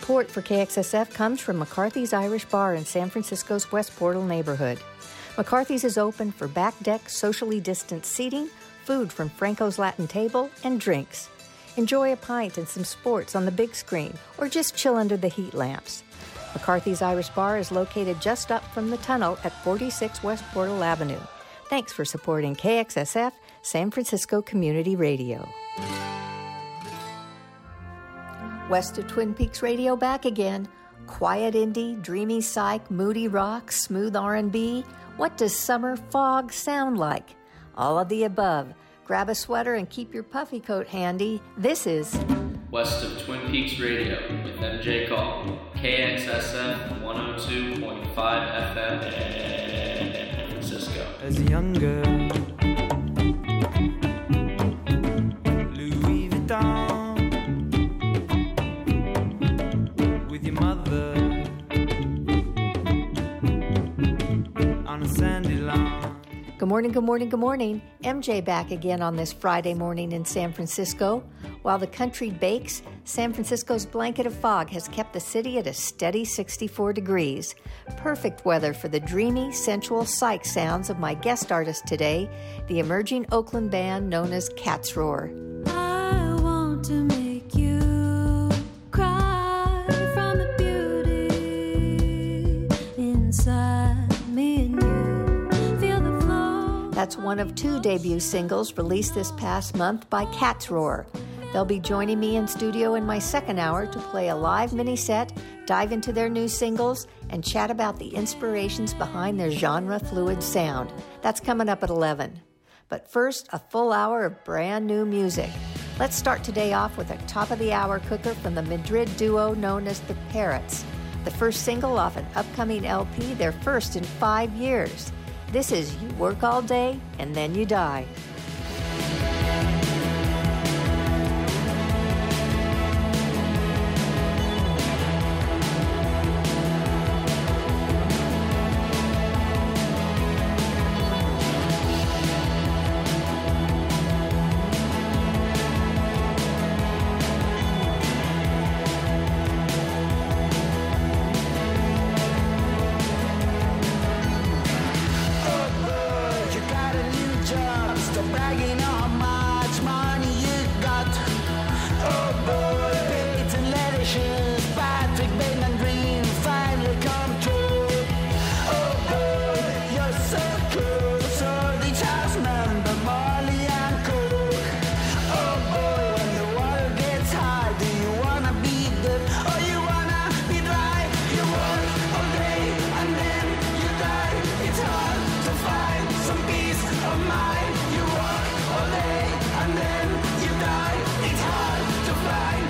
support for KXSF comes from McCarthy's Irish Bar in San Francisco's West Portal neighborhood. McCarthy's is open for back deck, socially distanced seating, food from Franco's Latin Table, and drinks. Enjoy a pint and some sports on the big screen, or just chill under the heat lamps. McCarthy's Irish Bar is located just up from the tunnel at 46 West Portal Avenue. Thanks for supporting KXSF, San Francisco Community Radio. West of Twin Peaks Radio back again. Quiet indie, dreamy psych, moody rock, smooth R&B. What does summer fog sound like? All of the above. Grab a sweater and keep your puffy coat handy. This is West of Twin Peaks Radio with MJ Call, KXSF 102.5 FM in Francisco. As a young girl, Louis Vuitton, with your mother on a sandy lawn. Good morning, good morning, good morning. MJ back again on this Friday morning in San Francisco. While the country bakes, San Francisco's blanket of fog has kept the city at a steady 64 degrees. Perfect weather for the dreamy, sensual psych sounds of my guest artist today, the emerging Oakland band known as Katzroar. I want to make you cry from the beauty inside me and you. That's one of two debut singles released this past month by Katzroar. They'll be joining me in studio in my second hour to play a live mini set, dive into their new singles, and chat about the inspirations behind their genre-fluid sound. That's coming up at 11. But first, a full hour of brand new music. Let's start today off with a top-of-the-hour cooker from the Madrid duo known as The Parrots, the first single off an upcoming LP, their first in 5 years. This is You Work All Day and Then You Die.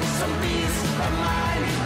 Some peace of mind.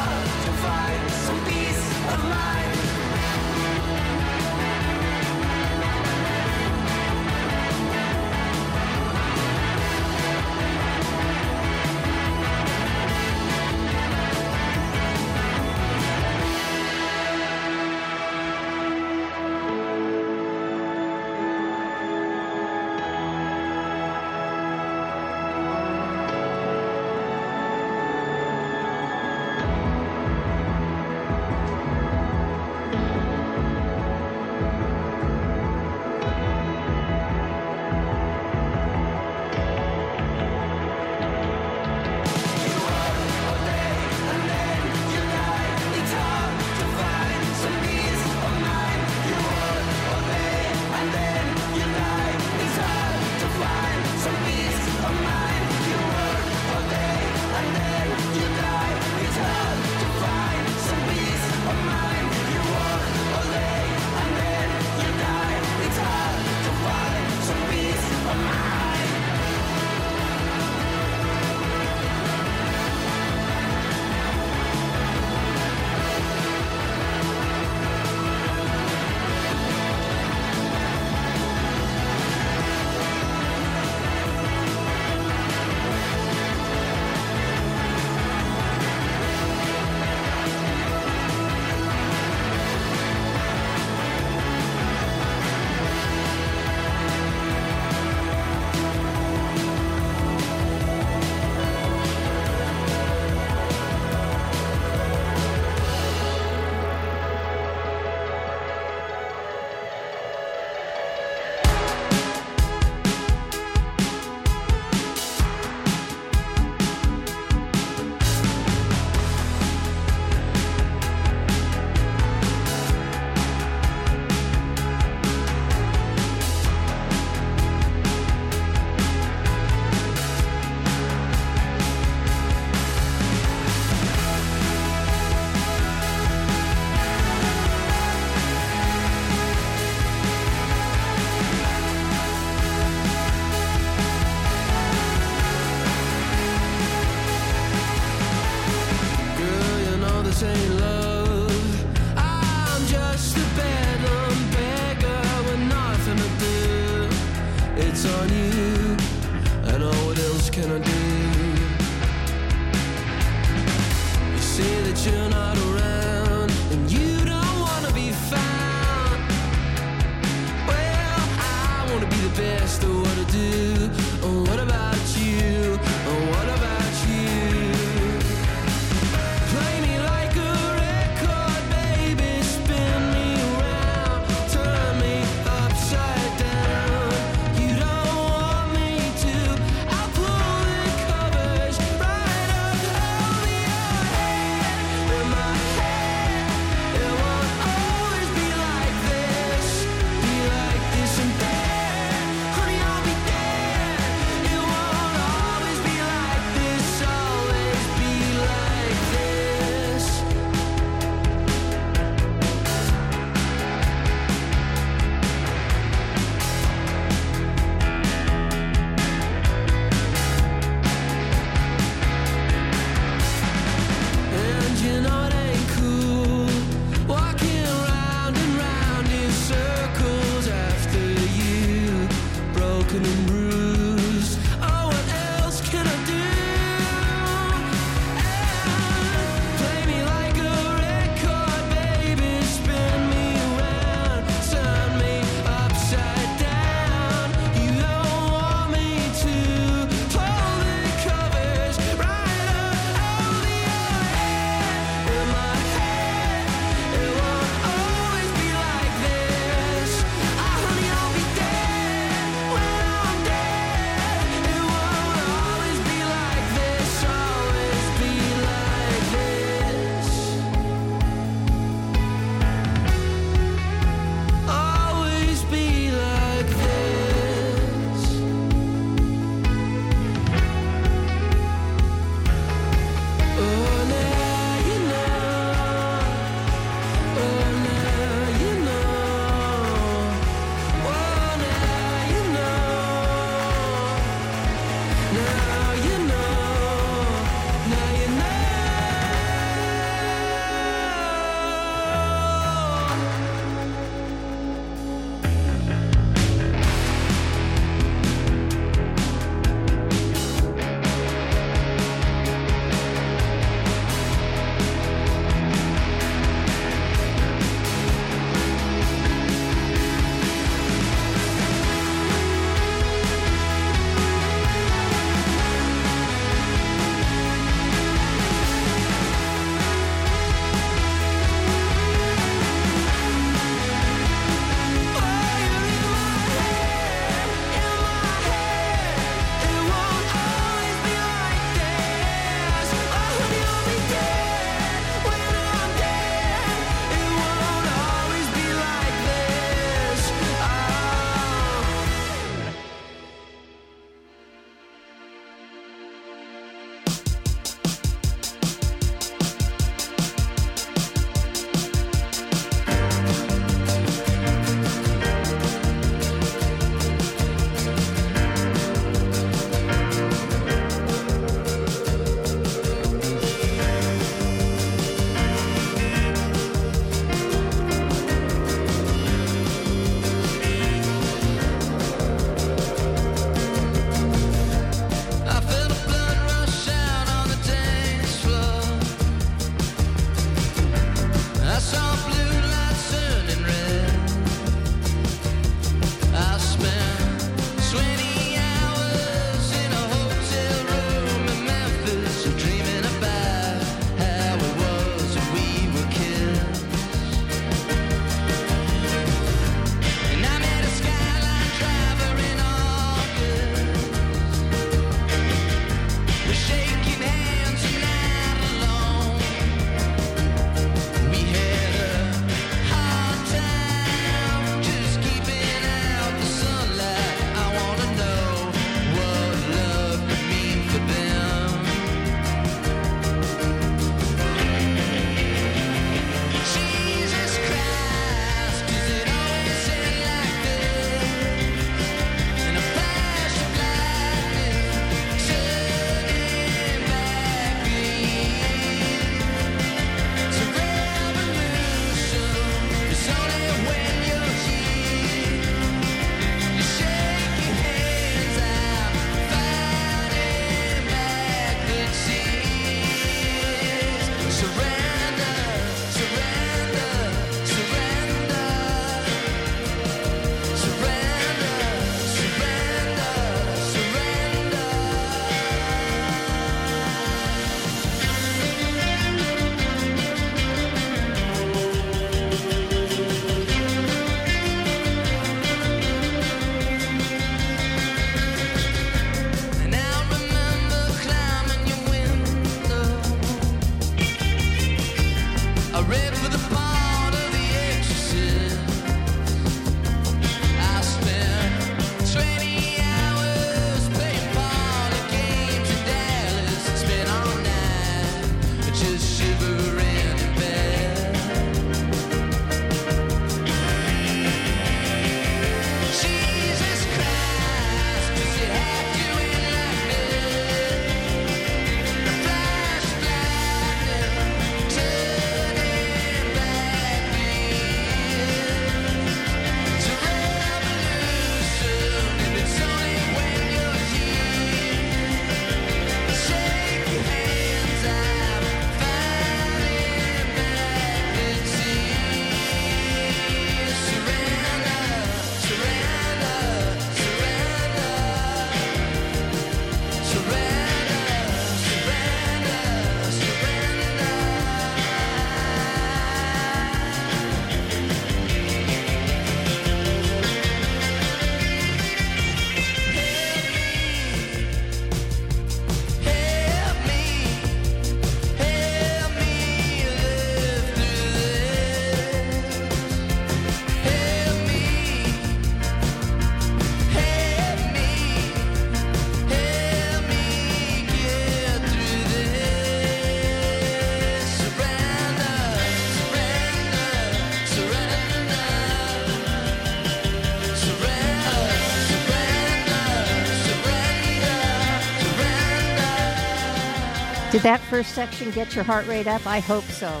Did that first section get your heart rate up? I hope so.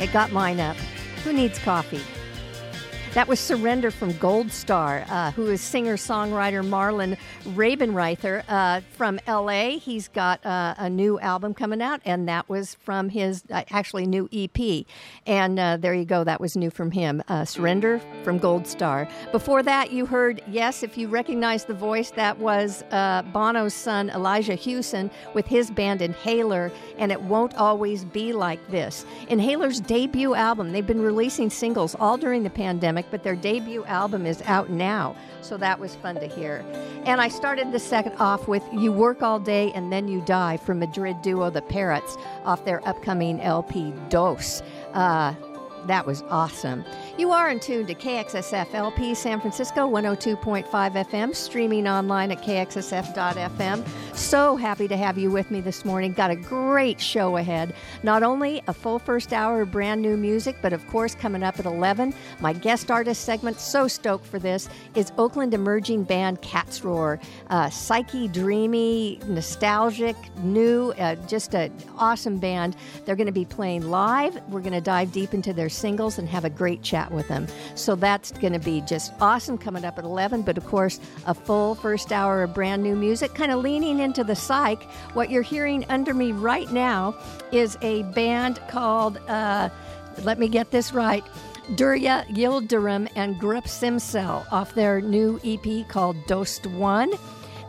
It got mine up. Who needs coffee? That was Surrender from Gold Star, who is singer-songwriter Marlon Rabenreuther from L.A. He's got a new album coming out, and that was from his, actually, new EP. And there you go. That was new from him. Surrender from Gold Star. Before that, you heard, yes, if you recognize the voice, that was Bono's son, Elijah Hewson, with his band Inhaler, and It Won't Always Be Like This. Inhaler's debut album. They've been releasing singles all during the pandemic, but their debut album is out now, so that was fun to hear. And I started the second off with You Work All Day and Then You Die from Madrid duo The Parrots off their upcoming LP Dos. That was awesome. You are in tune to KXSF LP San Francisco 102.5 FM, streaming online at kxsf.fm. So happy to have you with me this morning. Got a great show ahead. Not only a full first hour of brand new music, but of course coming up at 11, my guest artist segment, so stoked for this, is Oakland emerging band Katzroar. Psyche, dreamy, nostalgic, new, just an awesome band. They're going to be playing live. We're going to dive deep into their singles and have a great chat with them. So that's going to be just awesome coming up at 11. But of course, a full first hour of brand new music, kind of leaning into the psych. What you're hearing under me right now is a band called, let me get this right, Derya Yıldırım and Grup Şimşek off their new EP called Dost One.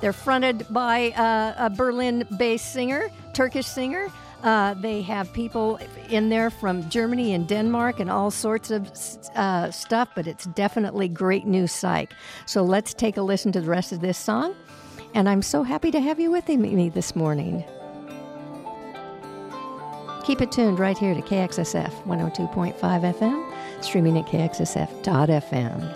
They're fronted by a Berlin-based singer, Turkish singer. They have people in there from Germany and Denmark and all sorts of stuff, but it's definitely great new psych. So let's take a listen to the rest of this song. And I'm so happy to have you with me this morning. Keep it tuned right here to KXSF 102.5 FM, streaming at kxsf.fm.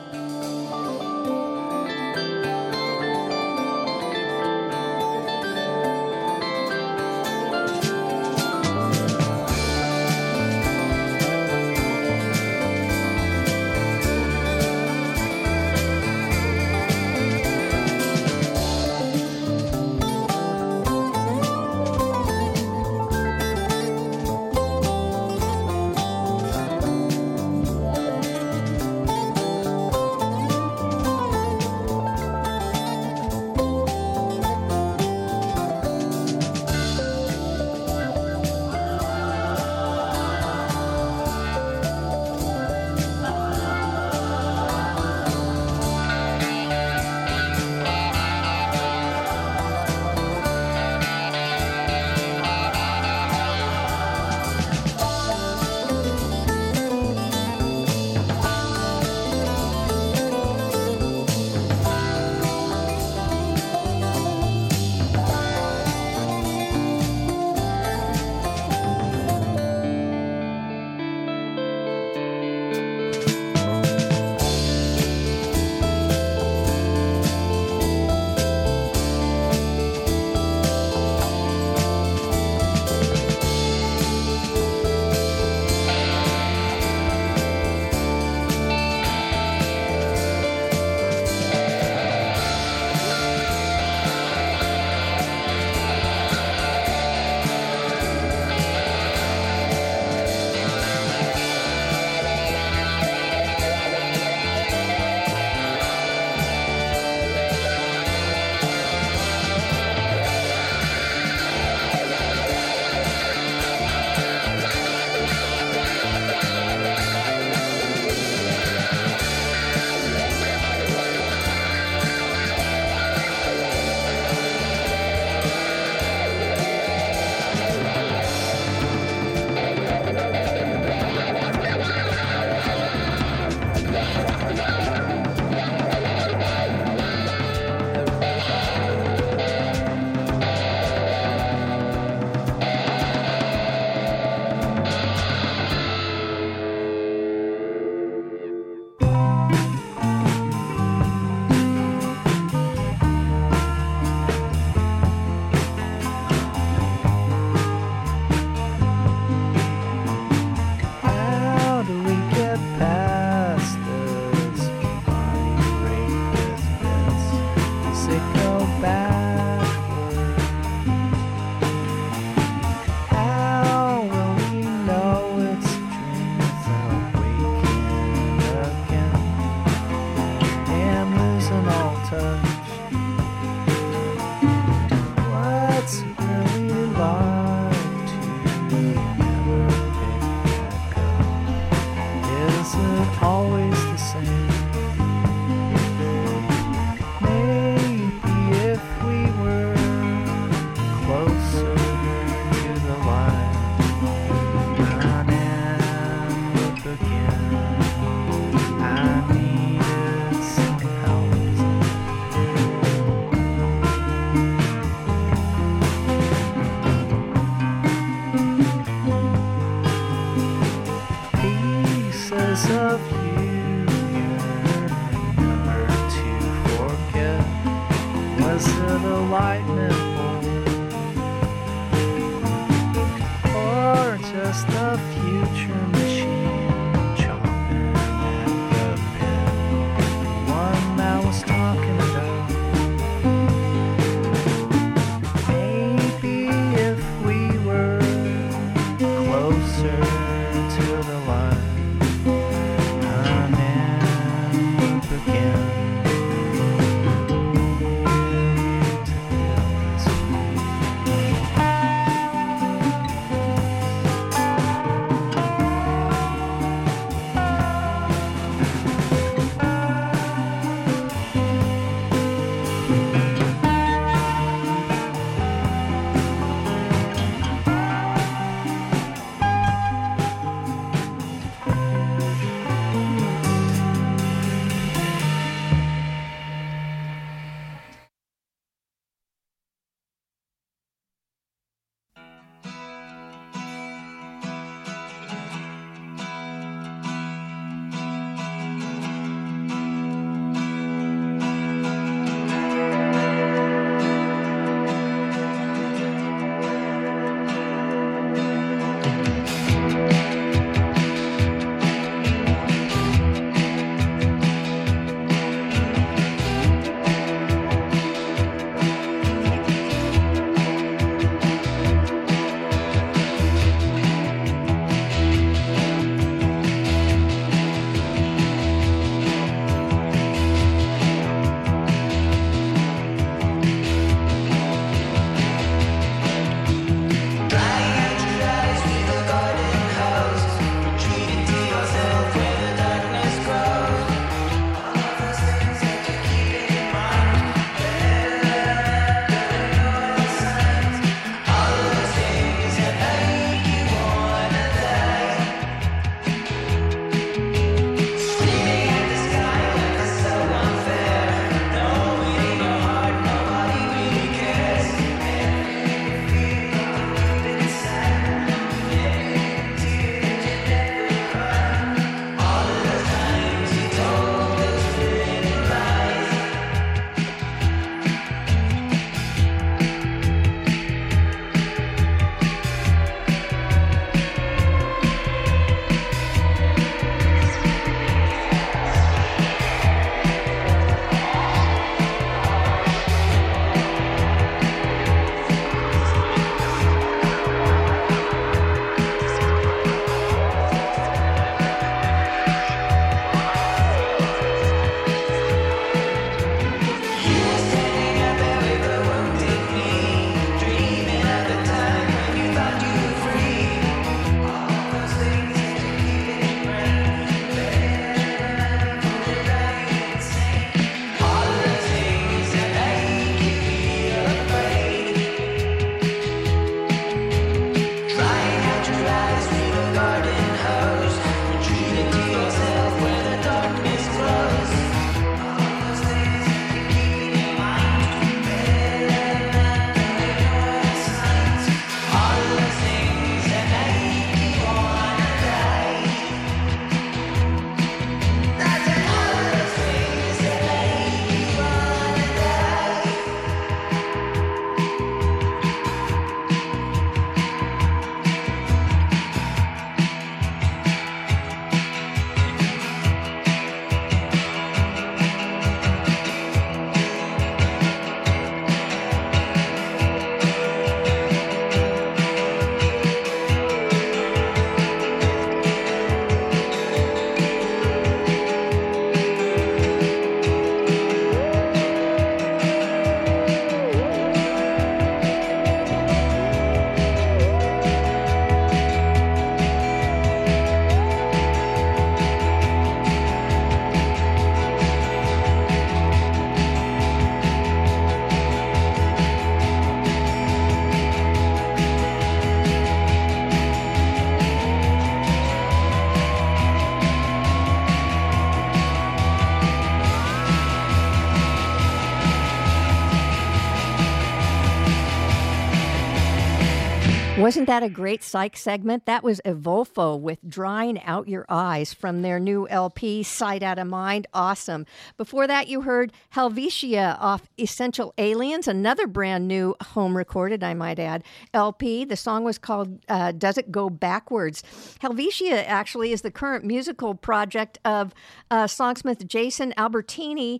Wasn't that a great psych segment? That was Evolfo with Drying Out Your Eyes from their new LP, Sight Out of Mind. Awesome. Before that, you heard Helvetia off Essential Aliens, another brand new home recorded, I might add, LP. The song was called Does It Go Backwards? Helvetia actually is the current musical project of songsmith Jason Albertini,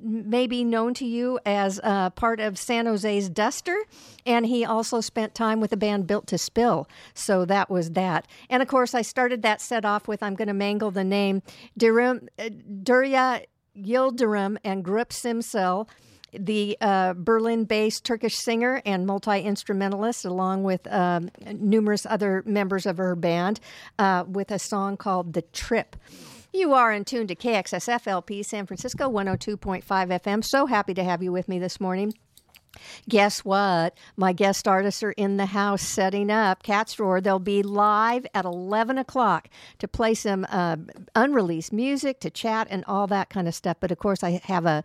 maybe known to you as part of San Jose's Duster. And he also spent time with the band Built to Spill. So that was that. And of course, I started that set off with, I'm going to mangle the name, Derya Yıldırım and Grup Şimşek, the Berlin-based Turkish singer and multi-instrumentalist, along with numerous other members of her band, with a song called The Trip. You are in tune to KXSF LP San Francisco, 102.5 FM. So happy to have you with me this morning. Guess what? My guest artists are in the house setting up. Katzroar, they'll be live at 11 o'clock to play some unreleased music, to chat, and all that kind of stuff. But, of course, I have a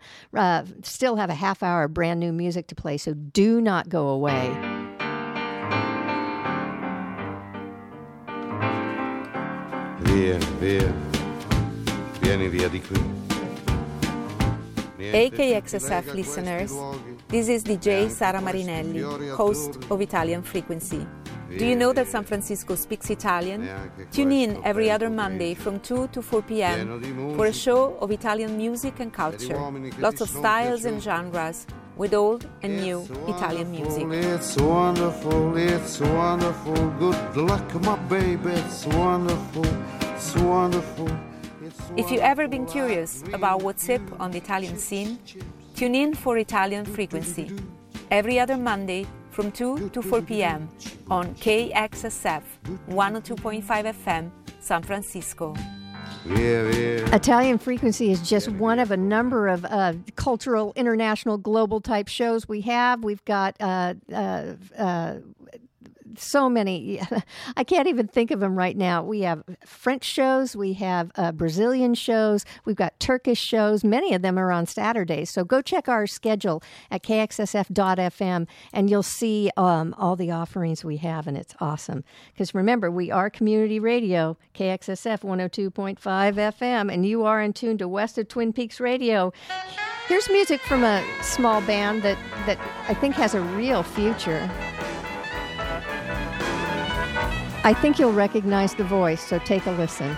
still have a half hour of brand new music to play, so do not go away. Via, via. Vieni via di qui. Hey KXSF listeners, this is DJ Sara Marinelli, host of Italian Frequency. Do you know that San Francisco speaks Italian? Tune in every other Monday from 2 to 4 p.m. for a show of Italian music and culture, lots of styles and genres, with old and new Italian music. It's wonderful, good luck my baby, it's wonderful, it's wonderful. If you've ever been curious about what's hip on the Italian scene, tune in for Italian Frequency, every other Monday from 2 to 4 p.m. on KXSF 102.5 FM, San Francisco. Italian Frequency is just one of a number of cultural, international, global type shows we have. We've got... so many. I can't even think of them right now. We have French shows. We have Brazilian shows. We've got Turkish shows. Many of them are on Saturdays. So go check our schedule at kxsf.fm and you'll see all the offerings we have. And it's awesome. Because remember, we are community radio, KXSF 102.5 FM, and you are in tune to West of Twin Peaks Radio. Here's music from a small band that I think has a real future. I think you'll recognize the voice, so take a listen.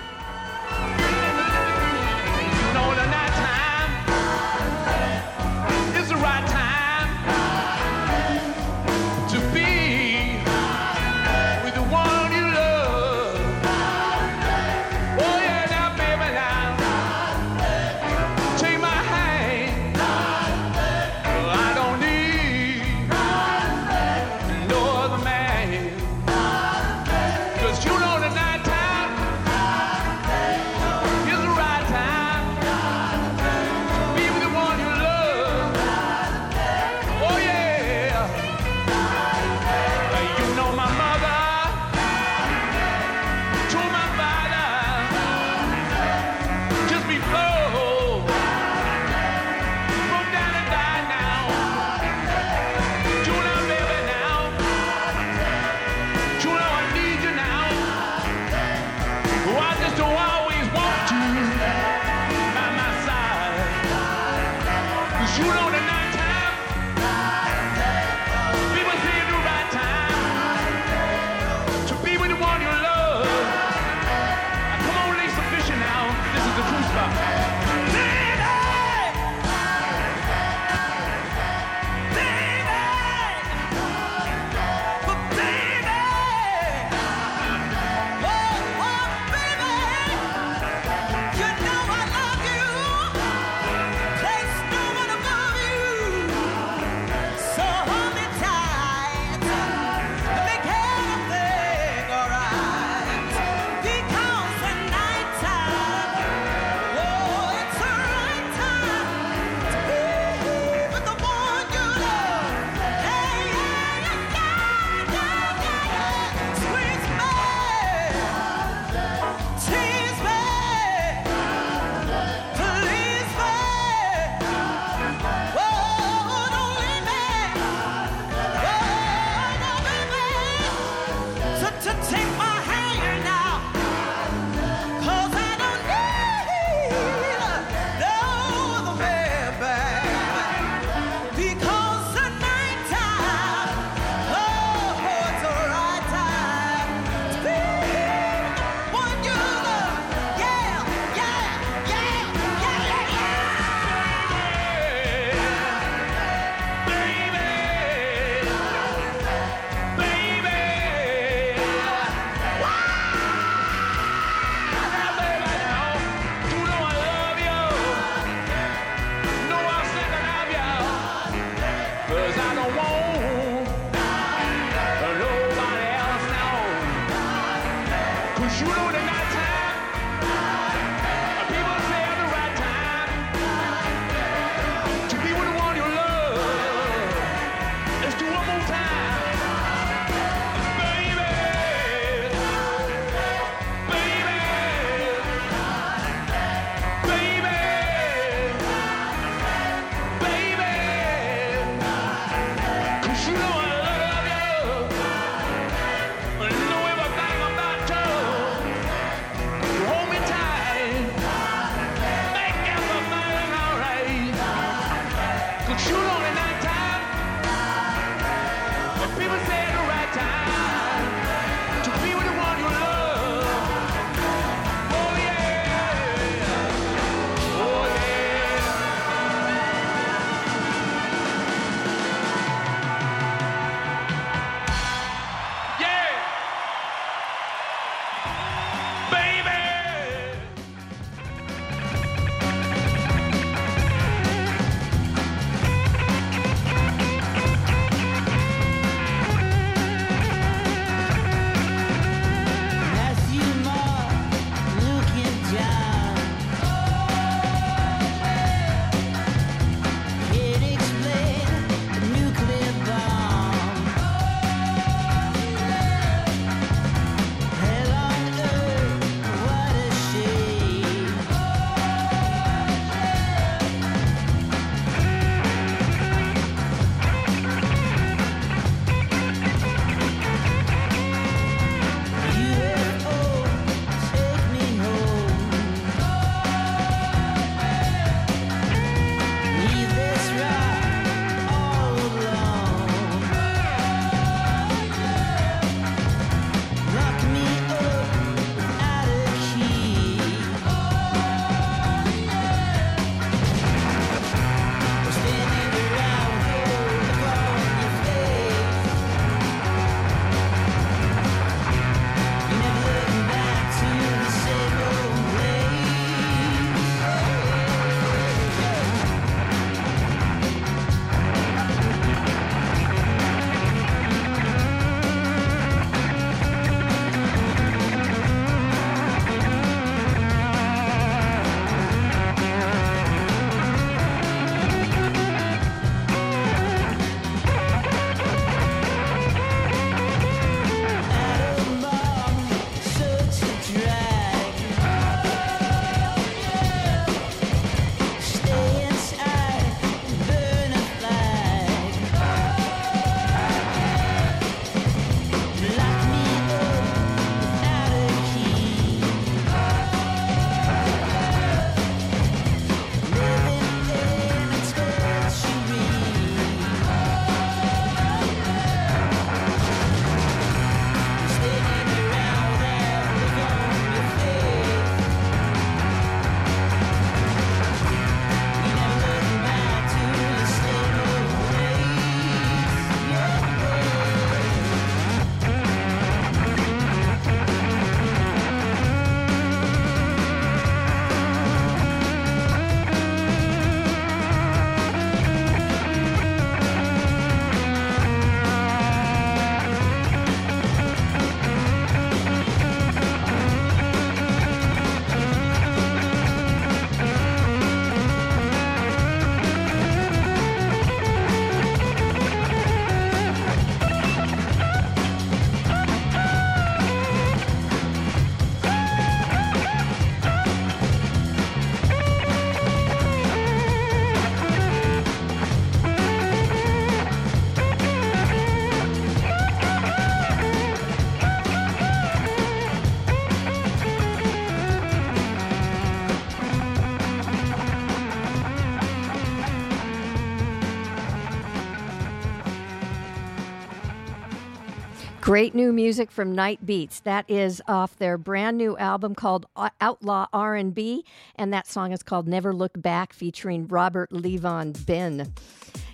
Great new music from Night Beats. That is off their brand new album called Outlaw R&B, and that song is called Never Look Back, featuring Robert Levon Benn.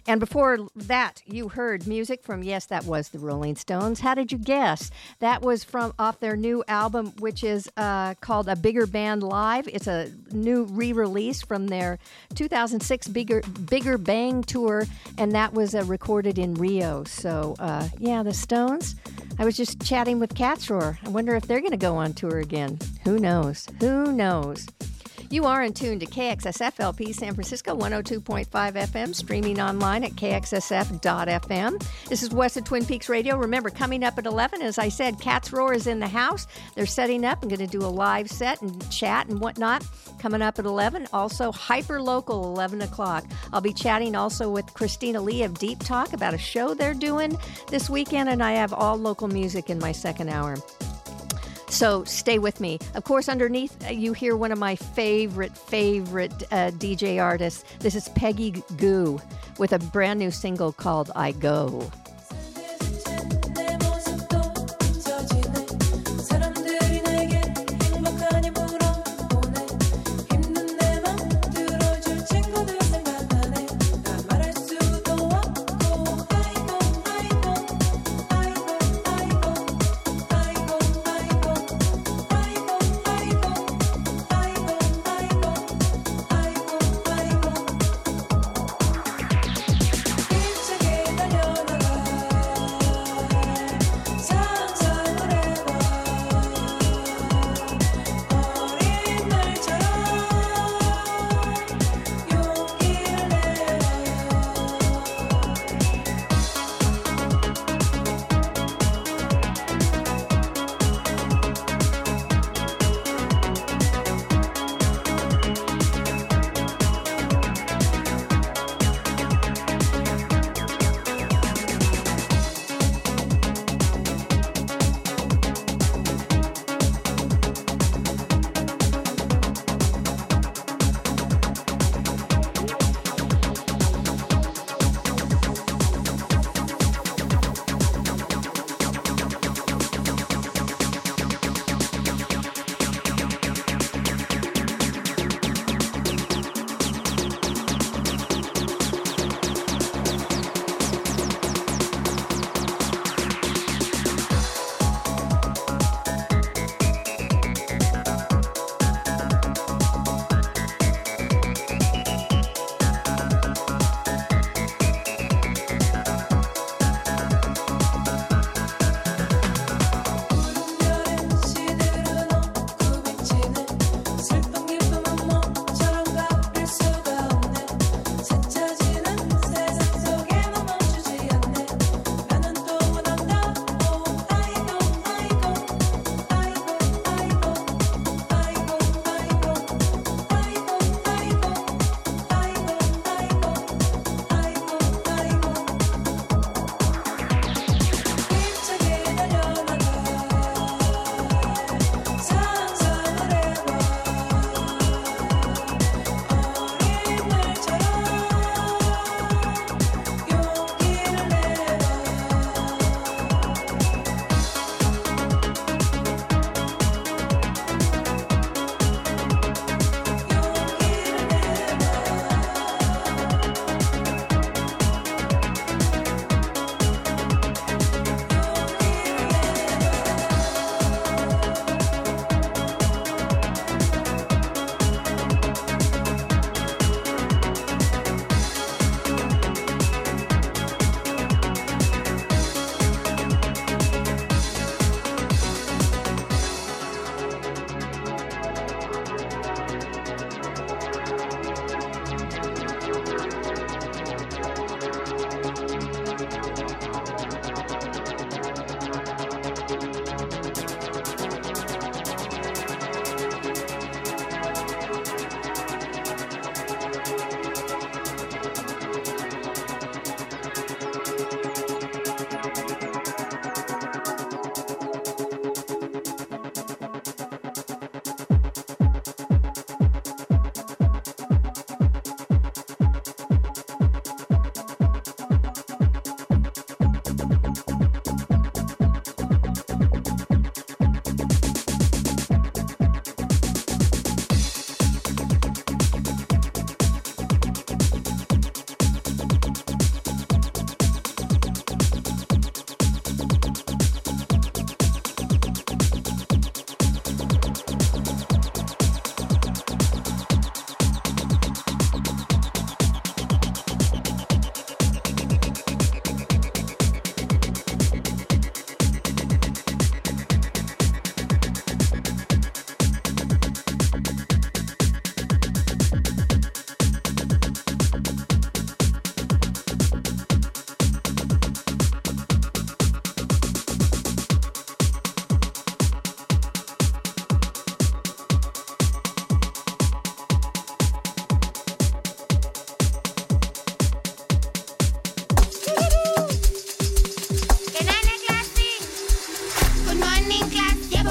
And before that, you heard music from, yes, that was the Rolling Stones. How did you guess? That was from off their new album, which is called A Bigger Band Live. It's a new re-release from their 2006 Bigger Bang Tour, and that was recorded in Rio. So, yeah, the Stones. I was just chatting with Katzroar. I wonder if they're going to go on tour again. Who knows? You are in tune to KXSF LP San Francisco, 102.5 FM, streaming online at kxsf.fm. This is West of Twin Peaks Radio. Remember, coming up at 11, as I said, Katzroar is in the house. They're setting up and going to do a live set and chat and whatnot. Coming up at 11, also Hyper Local, 11 o'clock. I'll be chatting also with Christina Lee of Deep Talk about a show they're doing this weekend, and I have all local music in my second hour. So stay with me. Of course, underneath you hear one of my favorite DJ artists. This is Peggy Gou with a brand new single called I Go.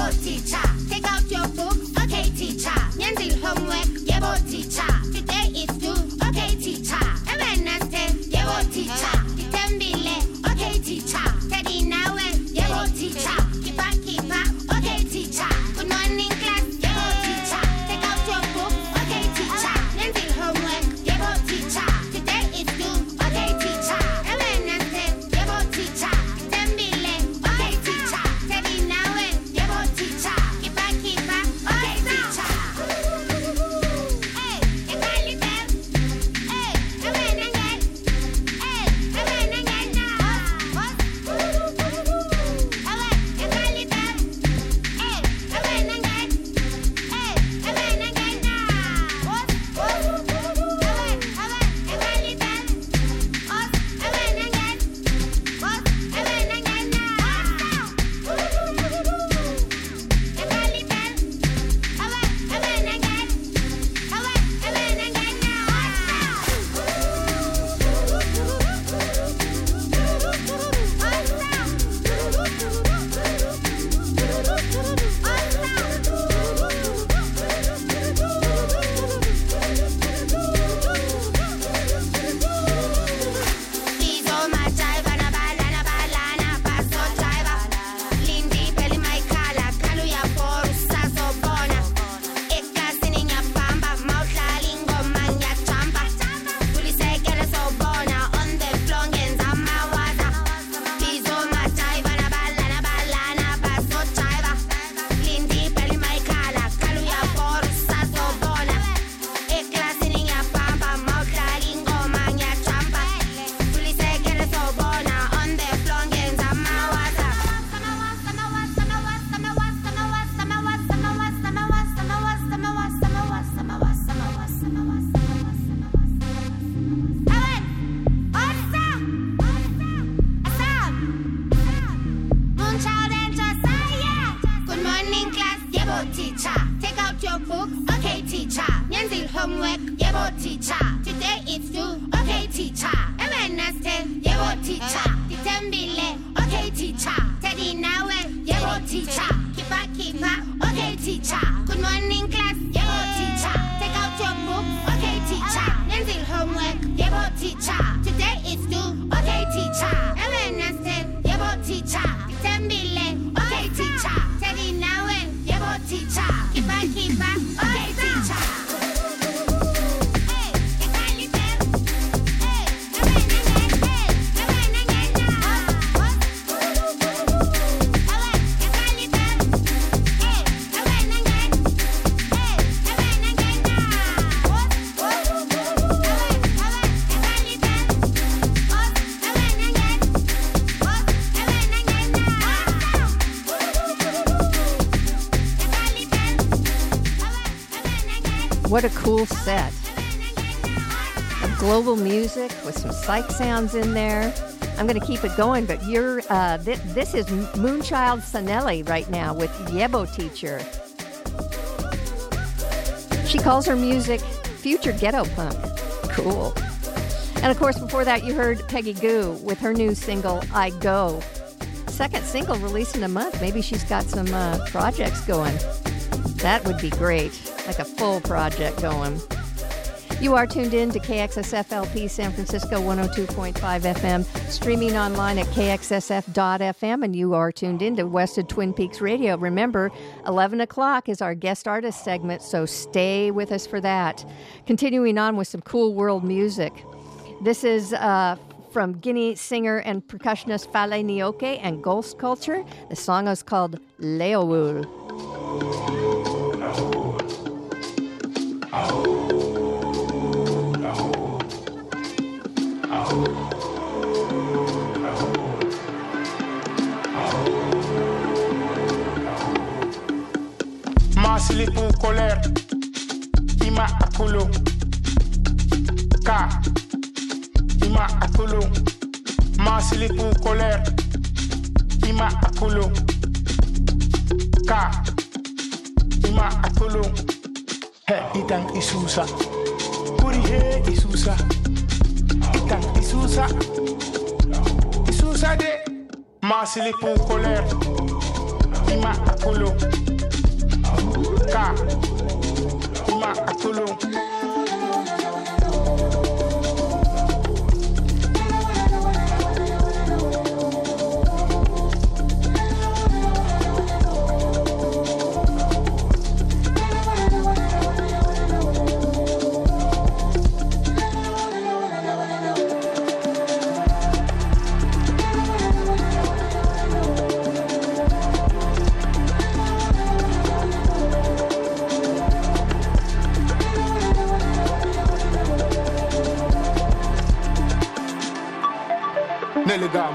Yebo teacher. Take out your book. Okay, teacher. Nyenzi homework. Yebo teacher. Today is due. Okay, teacher. Wednesday. Yebo teacher. Kitembile. Okay, teacher. Teddy nawe. Yebo teacher. Kipa. Okay, teacher. Good morning, class. Yebo teacher. Take out your book. Okay, teacher. Nyenzi homework. Yebo teacher. Today is due. Okay, teacher. Wednesday. Yebo teacher. Kitembile. Okay, teacher. Teddy nawe. Yebo teacher. Kipa. Okay, teacher. Hey, ekali bell. Hey, emenangel. Hey, emenangel na. What? Awe, ekali bell. Hey, emenangel. Hey, emenangel na. What? Awe, ekali bell. What? Emenangel. What? Emenangel na. Ekali bell. Awe, emenangel. Awe, emenangel na. Piso my jive and a balana paso jive. Lindy peli my kala kaluya porusa sobona. Ekasi niña pamba mautla lingo manya chamba. Pulise kere sobona on the flongens amawaza. Piso my jive and a balana paso jive. Lindy peli my kala kaluya porusa sobona. Ekasi niña pamba mautla lingo manya chamba. Police get us all born on the flung and Zamawata. Good morning, class. Yebo teacher. Take out your book. Okay, teacher. Nyenzi homework. Yebo teacher. Today it's due. Okay, teacher. Wednesday. Yebo teacher. Ditembile. Okay, teacher. Teddy nawe. Yebo teacher. Kipa. Okay, teacher. Good morning, class. Yebo teacher. Take out your book. Okay, teacher. Nyenzi homework. Yebo teacher. Today it's due. Okay, teacher. Wednesday. Yebo teacher. Ditembile. Okay, teacher. Teddy nawe. Yebo teacher. Kipa. Okay, teacher. What a cool set of global music with some psych sounds in there. I'm going to keep it going, but you're this is Moonchild Sanelli right now with Yebo Teacher. She calls her music future ghetto punk. Cool. And of course, before that, you heard Peggy Gou with her new single, I Go. Second single released in a month. Maybe she's got some projects going. That would be great. Like a full project going. You are tuned in to KXSF LP San Francisco 102.5 FM, streaming online at kxsf.fm, and you are tuned in to West of Twin Peaks Radio. Remember, 11 o'clock is our guest artist segment, so stay with us for that. Continuing on with some cool world music. This is from Guinea singer and percussionist Fale Nioke and Ghost Culture. The song is called Leowul. Ma silipu colère ima akolo ka ima akolo ma silipu colère ima akolo ka ima akolo he itan isusa kuri he isusa itan isusa isusa de ma silipu colère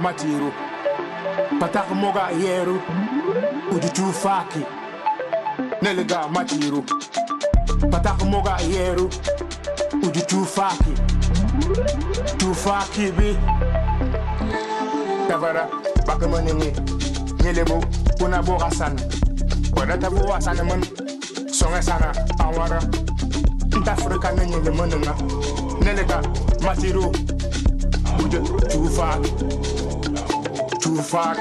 Matiru patak moga yeru ujutu faki nelega matiru patak moga yeru ujutu faki tufaki bi tavara bakamani ni nelebo kuna borasan wana tabu asana man songa sana awara tafrika nyenye mananga nelega matiru ujutu faki too far.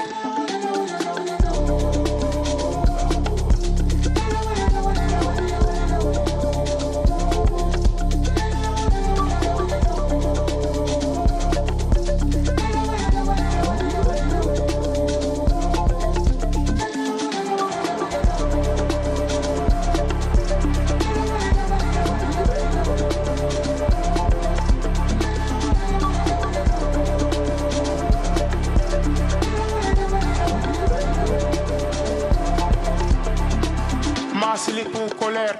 Pour colère,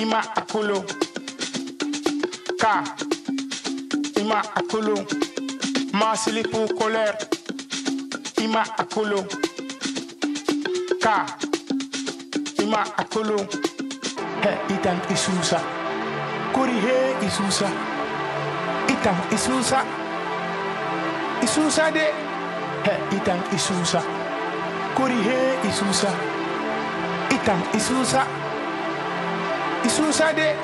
ima akolo, ka, ima akolo, he itam isusa, kuri he isusa, itam isusa, isusa de, he itam isusa, kuri he isusa, itam isusa, isusa de.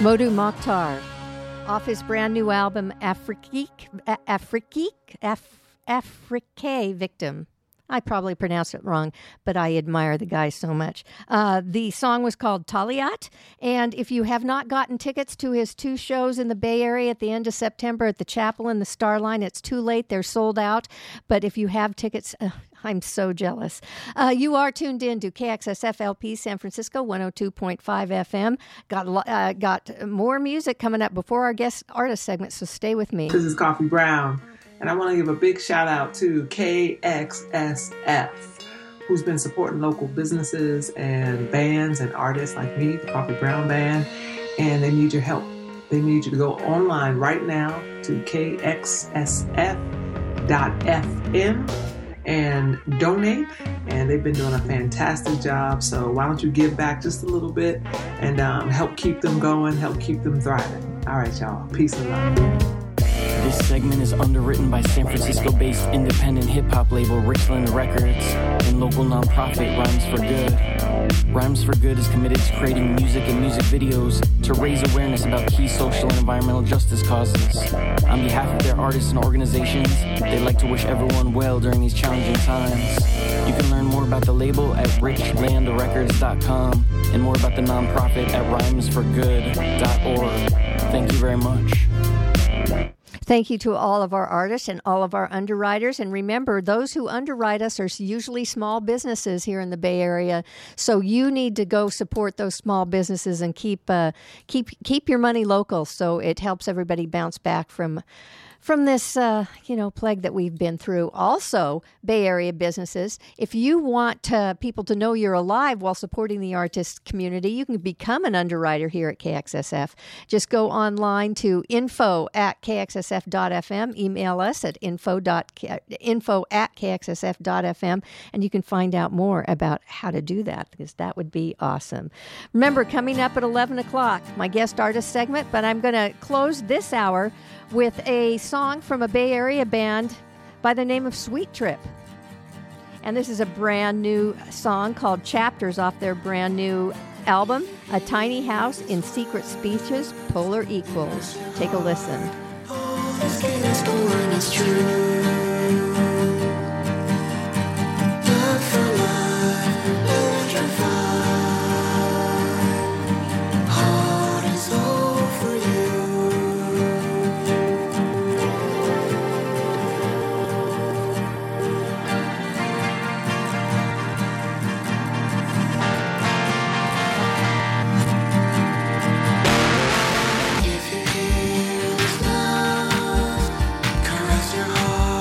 Modu Mokhtar, off his brand new album, Afrique Victim. I probably pronounced it wrong, but I admire the guy so much. The song was called Taliat, and if you have not gotten tickets to his two shows in the Bay Area at the end of September at the Chapel and the Starline, it's too late. They're sold out, but if you have tickets... I'm so jealous. You are tuned in to KXSF LP San Francisco 102.5 FM. Got more music coming up before our guest artist segment, so stay with me. This is Coffee Brown, and I want to give a big shout out to KXSF, who's been supporting local businesses and bands and artists like me, the Coffee Brown Band, and they need your help. They need you to go online right now to kxsf.fm. and donate, and they've been doing a fantastic job, so why don't you give back just a little bit and help keep them going, help keep them thriving. All right, y'all, peace and love. This segment is underwritten by San Francisco-based independent hip-hop label Richland Records and local nonprofit Rhymes for Good. Rhymes for Good is committed to creating music and music videos to raise awareness about key social and environmental justice causes. On behalf of their artists and organizations, they'd like to wish everyone well during these challenging times. You can learn more about the label at richlandrecords.com and more about the nonprofit at rhymesforgood.org. Thank you very much. Thank you to all of our artists and all of our underwriters. And remember, those who underwrite us are usually small businesses here in the Bay Area. So you need to go support those small businesses and keep your money local, so it helps everybody bounce back from this, plague that we've been through. Also, Bay Area businesses, if you want people to know you're alive while supporting the artist community, you can become an underwriter here at KXSF. Just go online to info@kxsf.fm, email us at info@kxsf.fm, and you can find out more about how to do that, because that would be awesome. Remember, coming up at 11 o'clock, my guest artist segment, but I'm going to close this hour with a song from a Bay Area band by the name of Sweet Trip. And this is a brand new song called Chapters off their brand new album, A Tiny House in Secret Speeches, Polar Equals. Take a listen. Oh, this game is boring, it's true. Love for life, electrified. Heart is all for you. Your heart.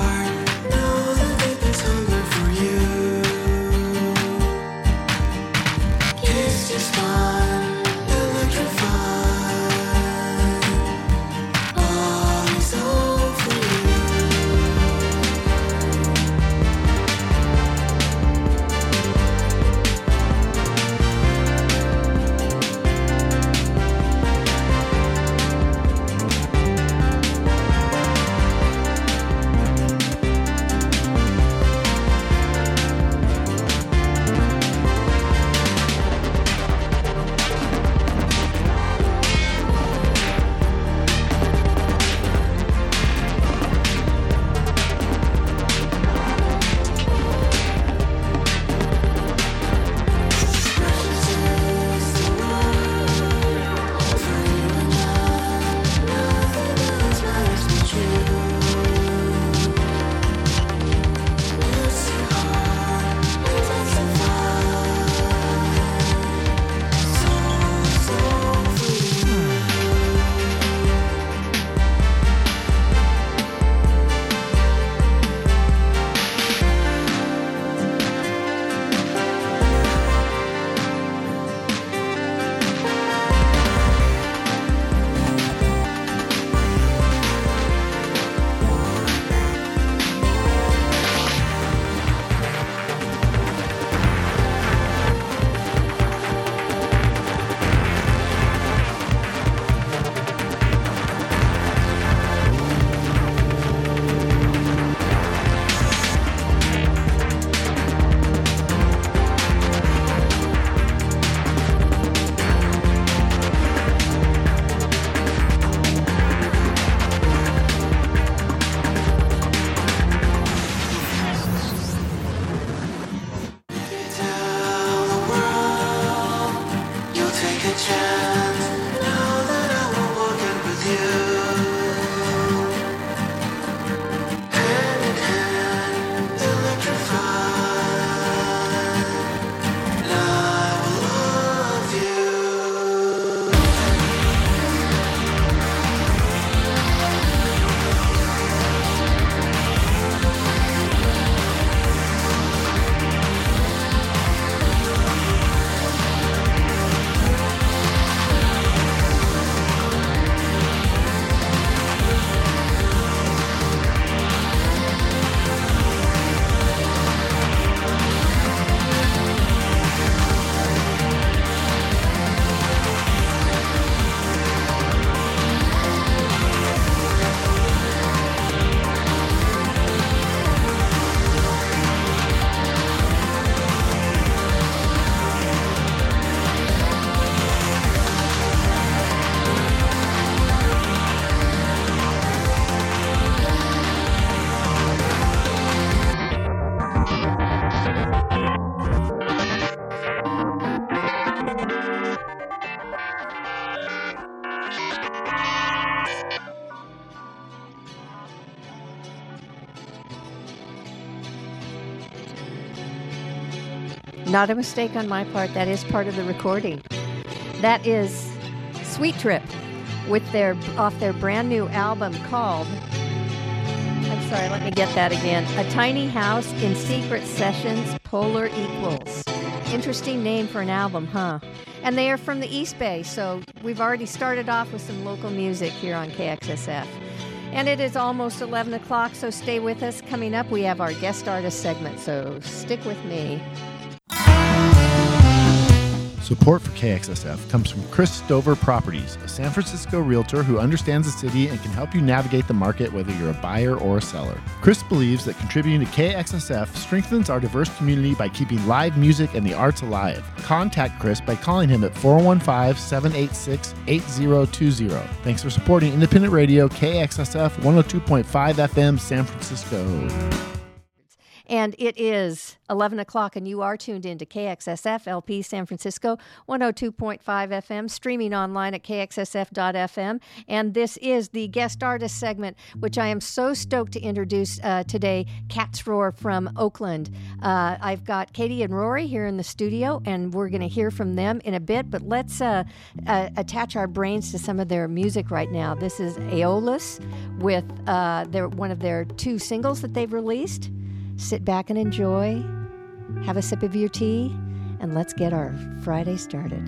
Not a mistake on my part. That is part of the recording. That is Sweet Trip with off their brand new album called, I'm sorry, let me get that again, A Tiny House in Secret Sessions, Polar Equals. Interesting name for an album, huh? And they are from the East Bay, so we've already started off with some local music here on KXSF. And it is almost 11 o'clock, so stay with us. Coming up, we have our guest artist segment, so stick with me. Support for KXSF comes from Chris Stover Properties, a San Francisco realtor who understands the city and can help you navigate the market whether you're a buyer or a seller. Chris believes that contributing to KXSF strengthens our diverse community by keeping live music and the arts alive. Contact Chris by calling him at 415-786-8020. Thanks for supporting independent radio KXSF 102.5 FM San Francisco. And it is 11 o'clock, and you are tuned in to KXSF LP San Francisco, 102.5 FM, streaming online at kxsf.fm. And this is the guest artist segment, which I am so stoked to introduce today, Katzroar from Oakland. I've got Katy and Rory here in the studio, and we're going to hear from them in a bit. But let's attach our brains to some of their music right now. This is Aeolus with one of their two singles that they've released. Sit back and enjoy, have a sip of your tea, and let's get our Friday started.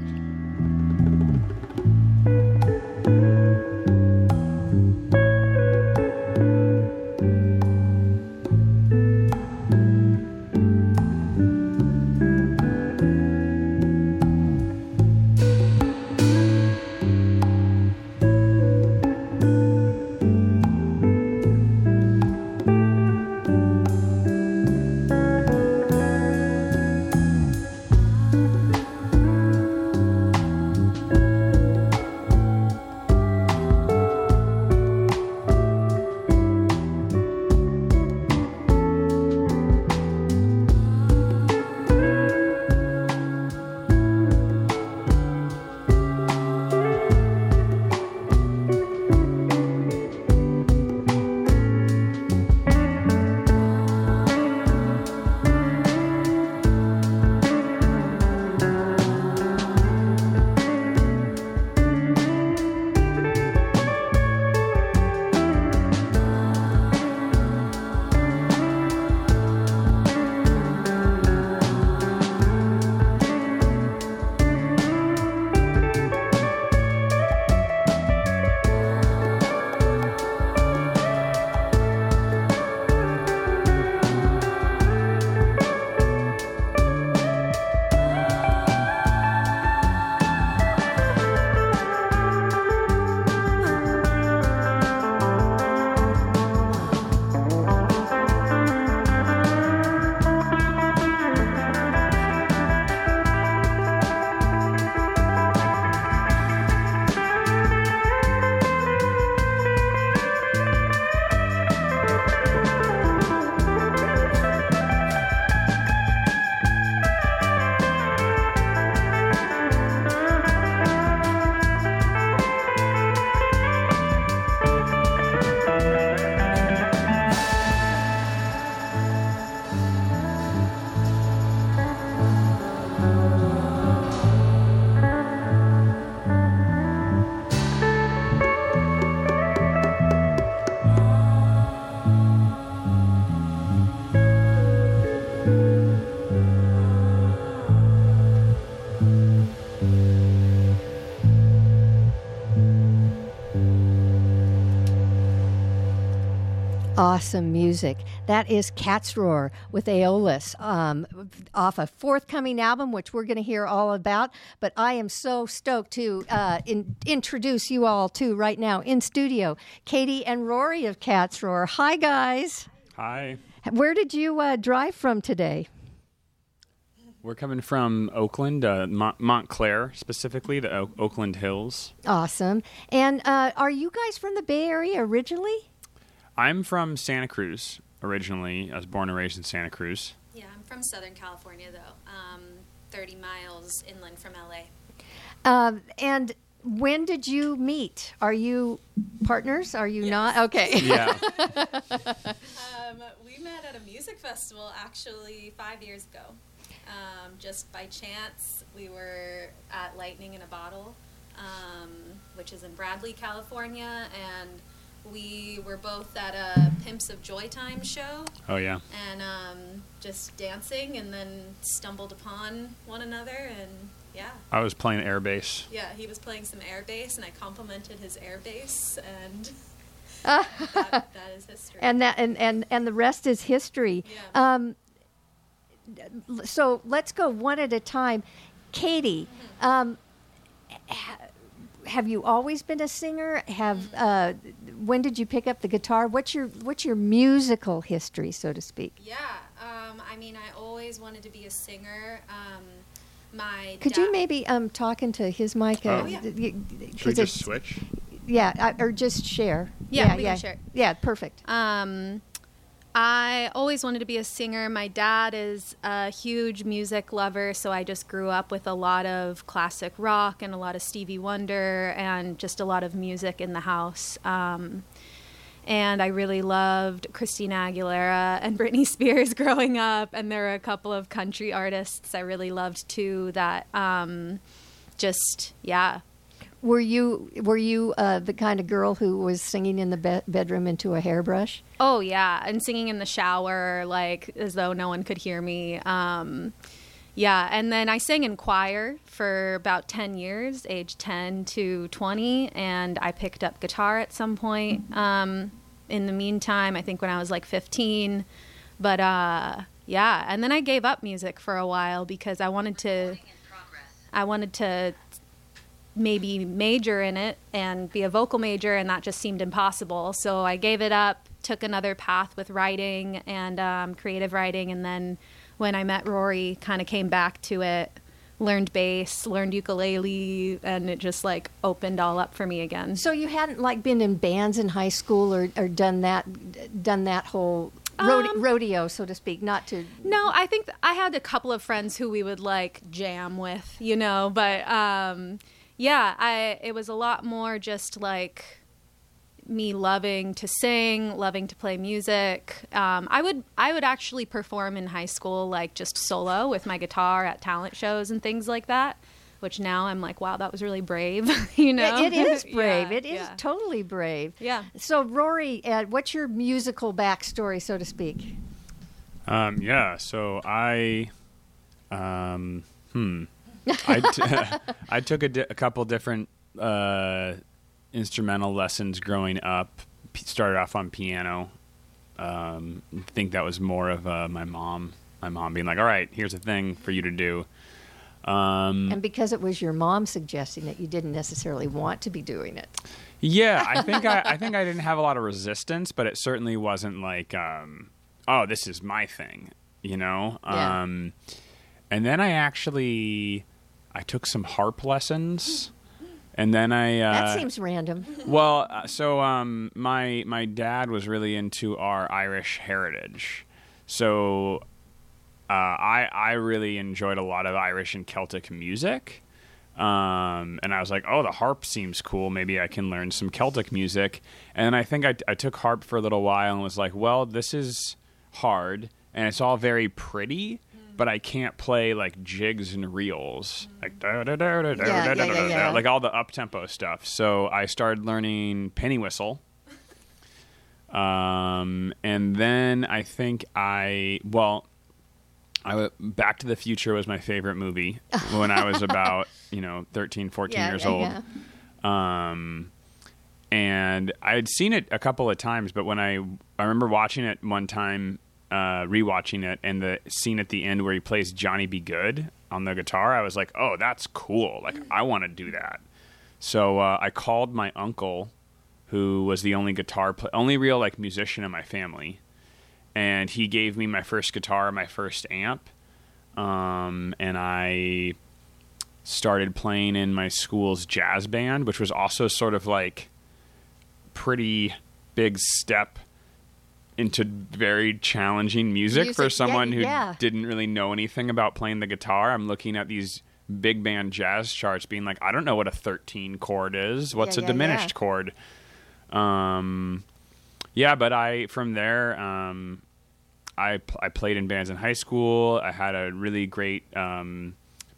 Awesome music. That is Katzroar with Aeolus off a forthcoming album, which we're going to hear all about. But I am so stoked to introduce you all to right now in studio, Katy and Rory of Katzroar. Hi, guys. Hi. Where did you drive from today? We're coming from Oakland, Montclair specifically, the Oakland Hills. Awesome. And are you guys from the Bay Area originally? I'm from Santa Cruz originally. I was born and raised in Santa Cruz. Yeah, I'm from Southern California, though, 30 miles inland from L.A. And when did you meet? Are you partners? Are you not? Okay. Yeah. We met at a music festival, actually, 5 years ago. just by chance. We were at Lightning in a Bottle, which is in Bradley, California, and we were both at a Pimps of Joy Time show. Oh, yeah. And just dancing, and then stumbled upon one another, and yeah. I was playing air bass. Yeah, he was playing some air bass, and I complimented his air bass, and that is history. And the rest is history. Yeah. So let's go one at a time. Katy, mm-hmm. Have you always been a singer? When did you pick up the guitar? What's your musical history, so to speak? Yeah, I mean, I always wanted to be a singer. You maybe talk into his mic? Should we just switch? Yeah, or just share. Yeah, we can share. Yeah, perfect. I always wanted to be a singer. My dad is a huge music lover, so I just grew up with a lot of classic rock and a lot of Stevie Wonder and just a lot of music in the house. And I really loved Christina Aguilera and Britney Spears growing up, and there were a couple of country artists I really loved too that just, yeah. Were you the kind of girl who was singing in the bedroom into a hairbrush? Oh, yeah, and singing in the shower, like, as though no one could hear me. Yeah, and then I sang in choir for about 10 years, age 10 to 20, and I picked up guitar at some point. In the meantime, I think when I was, like, 15. But, yeah, and then I gave up music for a while because I wanted to maybe major in it and be a vocal major, and that just seemed impossible. So I gave it up, took another path with writing and creative writing, and then when I met Rory, kind of came back to it, learned bass, learned ukulele, and it just like opened all up for me again. So you hadn't like been in bands in high school or done that whole rodeo, so to speak, not to... No, I think I had a couple of friends who we would like jam with, you know, but... Yeah, it was a lot more just like me loving to sing, loving to play music. I would actually perform in high school, like just solo with my guitar at talent shows and things like that, which now I'm like, wow, that was really brave, you know? It is brave. Yeah, it is totally brave. Yeah. So Rory, what's your musical backstory, so to speak? Yeah, so I... I took a couple different instrumental lessons growing up. Started off on piano. I think that was more of my mom being like, all right, here's a thing for you to do. And because it was your mom suggesting that, you didn't necessarily want to be doing it. Yeah, I think I didn't have a lot of resistance, but it certainly wasn't like, oh, this is my thing, you know? Yeah. And then I took some harp lessons, and then that seems random. Well, so my dad was really into our Irish heritage, so I really enjoyed a lot of Irish and Celtic music, and I was like, oh, the harp seems cool. Maybe I can learn some Celtic music. And I think I took harp for a little while and was like, well, this is hard, and it's all very pretty, but I can't play like jigs and reels, like like all the up-tempo stuff. So I started learning penny whistle. And then I think Back to the Future was my favorite movie when I was about, 13, 14 years old. Yeah. And I had seen it a couple of times, but when I remember watching it one time, rewatching it, and the scene at the end where he plays Johnny Be Good on the guitar, I was like, oh, that's cool. Like, I want to do that. So I called my uncle, who was the only only real like musician in my family, and he gave me my first guitar, my first amp, and I started playing in my school's jazz band, which was also sort of like pretty big step into very challenging music for someone who didn't really know anything about playing the guitar. I'm looking at these big band jazz charts being like, I don't know what a 13 chord is. What's a diminished chord? But from there, I played in bands in high school. I had a really great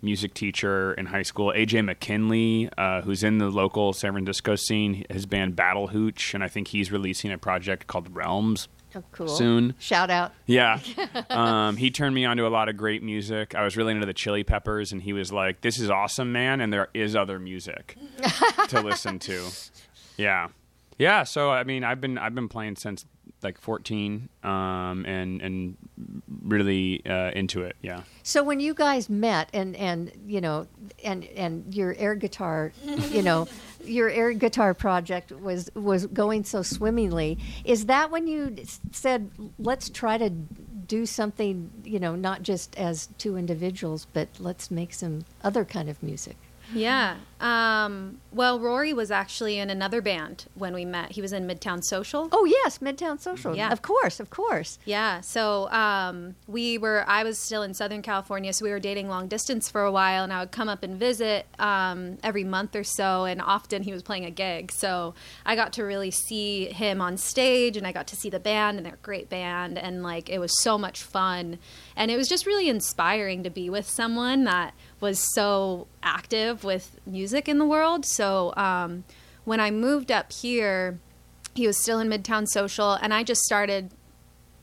music teacher in high school, AJ McKinley, who's in the local San Francisco scene. His band Battle Hooch, and I think he's releasing a project called Realms. Oh, cool. Soon. Shout out. Yeah. He turned me on to a lot of great music. I was really into the Chili Peppers, and he was like, this is awesome, man, and there is other music to listen to. Yeah. Yeah, so I mean, I've been playing since like 14, and really into it. Yeah. So when you guys met, and you know, and your air guitar, you know, your air guitar project was going so swimmingly, is that when you said, let's try to do something, you know, not just as two individuals, but let's make some other kind of music? Yeah. Well, Rory was actually in another band when we met. He was in Midtown Social. Oh, yes, Midtown Social. Yeah. Of course. Yeah. So I was still in Southern California, so we were dating long distance for a while, and I would come up and visit every month or so, and often he was playing a gig. So I got to really see him on stage, and I got to see the band, and they're a great band, and like it was so much fun. And it was just really inspiring to be with someone that was so active with music in the world. So when I moved up here, he was still in Midtown Social, and I just started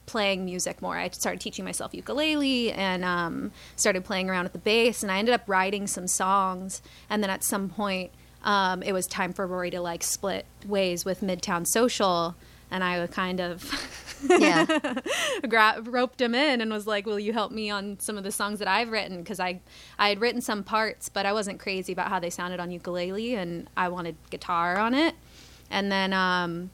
playing music more. I started teaching myself ukulele and started playing around with the bass, and I ended up writing some songs. And then at some point, it was time for Rory to like split ways with Midtown Social, and I would kind of roped him in and was like, will you help me on some of the songs that I've written? Because I had written some parts, but I wasn't crazy about how they sounded on ukulele, and I wanted guitar on it. And then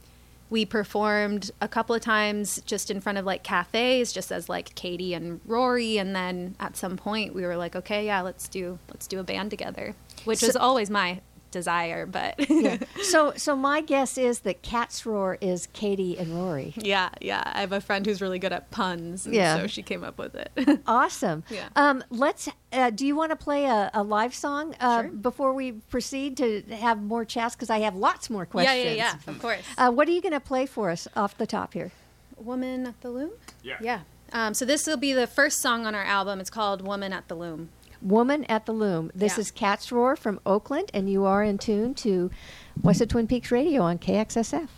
we performed a couple of times just in front of like cafes, just as like Katy and Rory. And then at some point we were like, okay, yeah, let's do a band together, which was always my desire, but yeah. So my guess is that Katzroar is Katy and Rory. Yeah. I have a friend who's really good at puns, and so she came up with it. Awesome. Yeah. Let's. Do you want to play a live song sure. before we proceed to have more chats? Because I have lots more questions. Yeah. Of course. What are you going to play for us off the top here? Woman at the Loom. Yeah. So this will be the first song on our album. It's called Woman at the Loom. Woman at the Loom. This is Katzroar from Oakland, and you are in tune to West of Twin Peaks Radio on KXSF.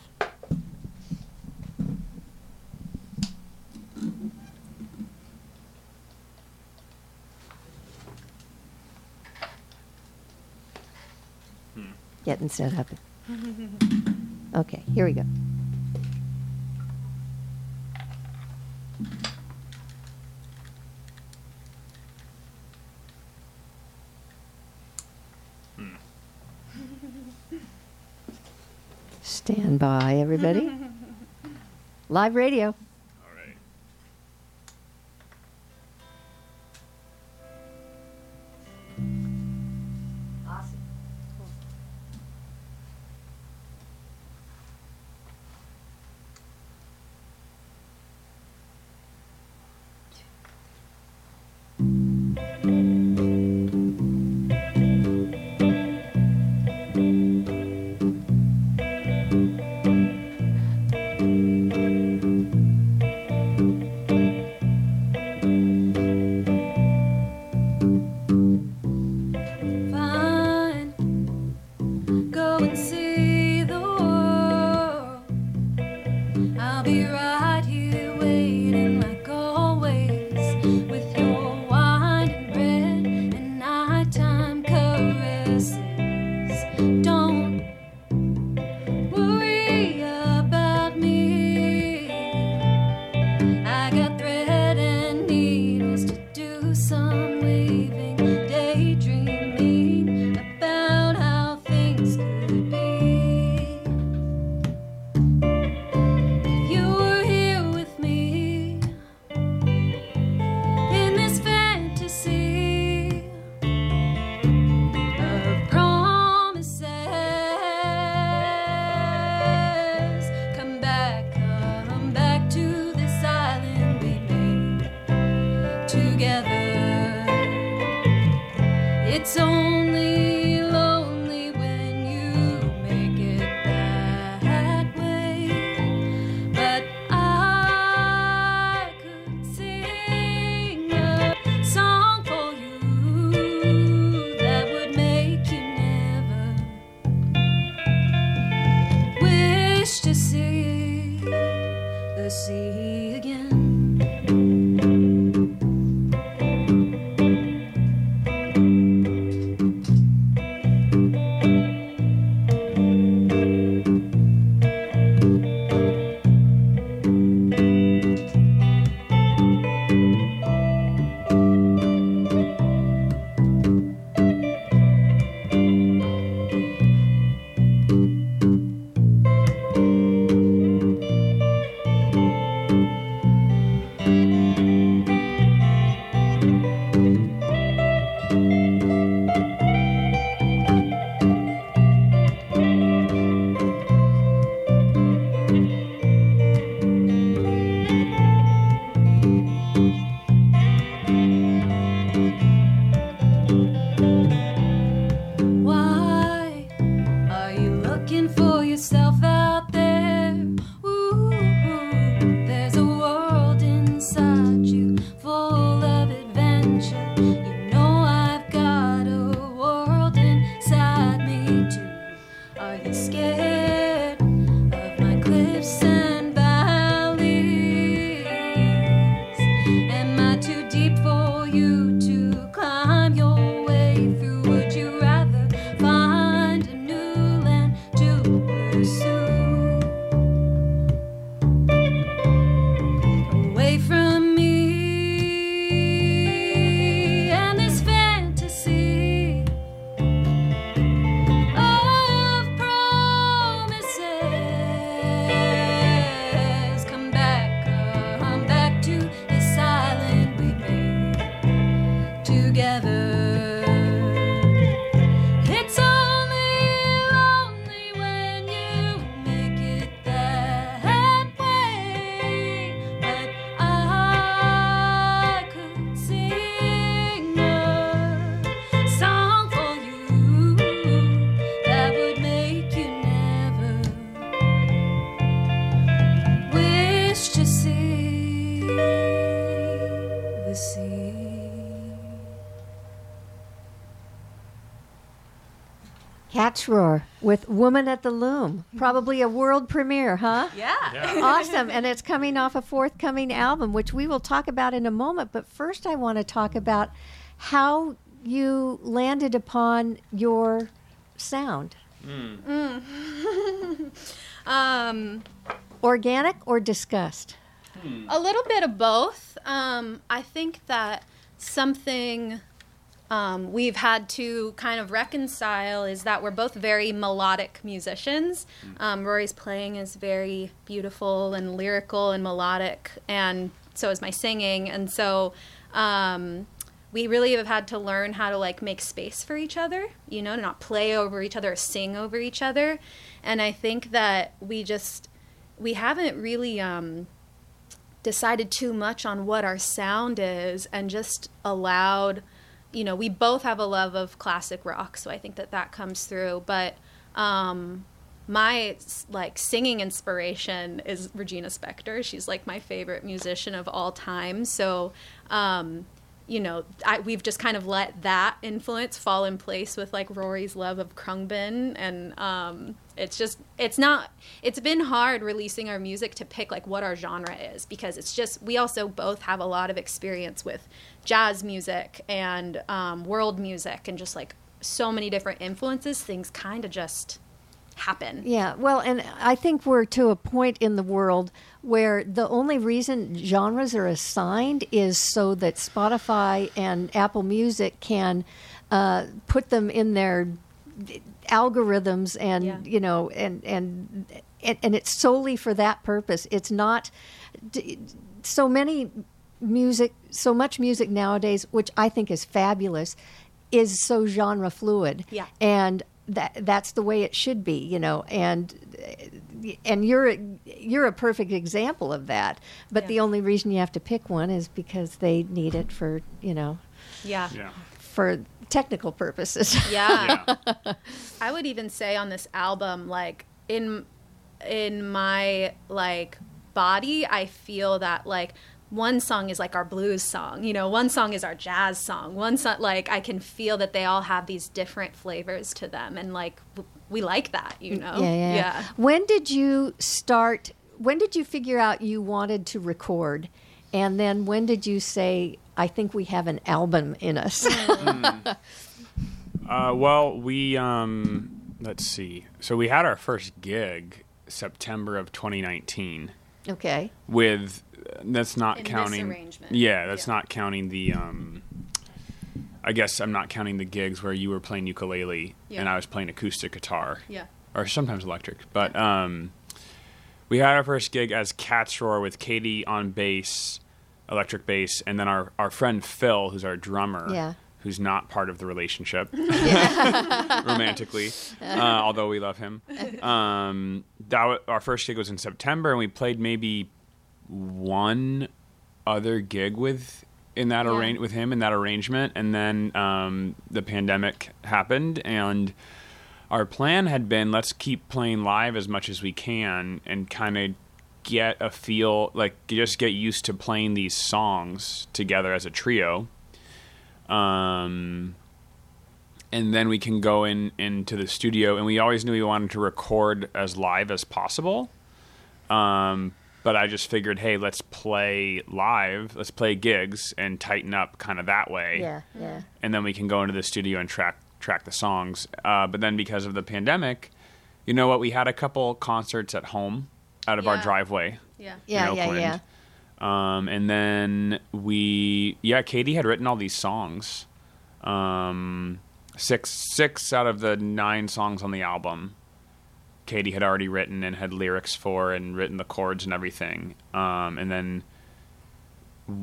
Getting set up. Okay, here we go. Stand by, everybody. Live radio. Katzroar with Woman at the Loom. Probably a world premiere, huh? Yeah. Awesome. And it's coming off a forthcoming album, which we will talk about in a moment. But first, I want to talk about how you landed upon your sound. Organic or disgust? A little bit of both. I think that something we've had to kind of reconcile is that we're both very melodic musicians. Rory's playing is very beautiful and lyrical and melodic, and so is my singing. And so we really have had to learn how to like make space for each other, you know, to not play over each other or sing over each other. And I think that we haven't really decided too much on what our sound is, and just allowed, you know, we both have a love of classic rock, so I think that that comes through. But my like singing inspiration is Regina Spektor. She's like my favorite musician of all time. So, you know, we've just kind of let that influence fall in place with like Rory's love of Khruangbin, and it's been hard releasing our music to pick like what our genre is, because it's just, we also both have a lot of experience with jazz music and world music, and just like so many different influences, things kind of just happen. Yeah, well, and I think we're to a point in the world where the only reason genres are assigned is so that Spotify and Apple Music can put them in their algorithms, and you know, and it's solely for that purpose. It's not so much music nowadays, which I think is fabulous, is so genre fluid. Yeah. And that's the way it should be, you know, and you're a perfect example of that. But the only reason you have to pick one is because they need it for, you know, for technical purposes. I would even say on this album, like in my like body, I feel that like one song is like our blues song, you know, one song is our jazz song, one song, like I can feel that they all have these different flavors to them, and like we like that, you know. Yeah. When did you figure out you wanted to record, and then when did you say, I think we have an album in us? Well, we, let's see. So we had our first gig September of 2019. Okay. With, that's not counting. This arrangement. Yeah, that's not counting the, I guess I'm not counting the gigs where you were playing ukulele and I was playing acoustic guitar. Yeah. Or sometimes electric. But we had our first gig as Katzroar with Katy on bass, electric bass, and then our friend Phil, who's our drummer, who's not part of the relationship romantically, although we love him. Our first gig was in September, and we played maybe one other gig with him in that arrangement, and then the pandemic happened, and our plan had been, let's keep playing live as much as we can and kind of get a feel, like just get used to playing these songs together as a trio, and then we can go into the studio. And we always knew we wanted to record as live as possible, but I just figured, hey, let's play live, let's play gigs and tighten up kind of that way, and then we can go into the studio and track the songs. But then because of the pandemic, you know what, we had a couple concerts at home out of our driveway. And then Katy had written all these songs. Six out of the 9 songs on the album, Katy had already written and had lyrics for and written the chords and everything. And then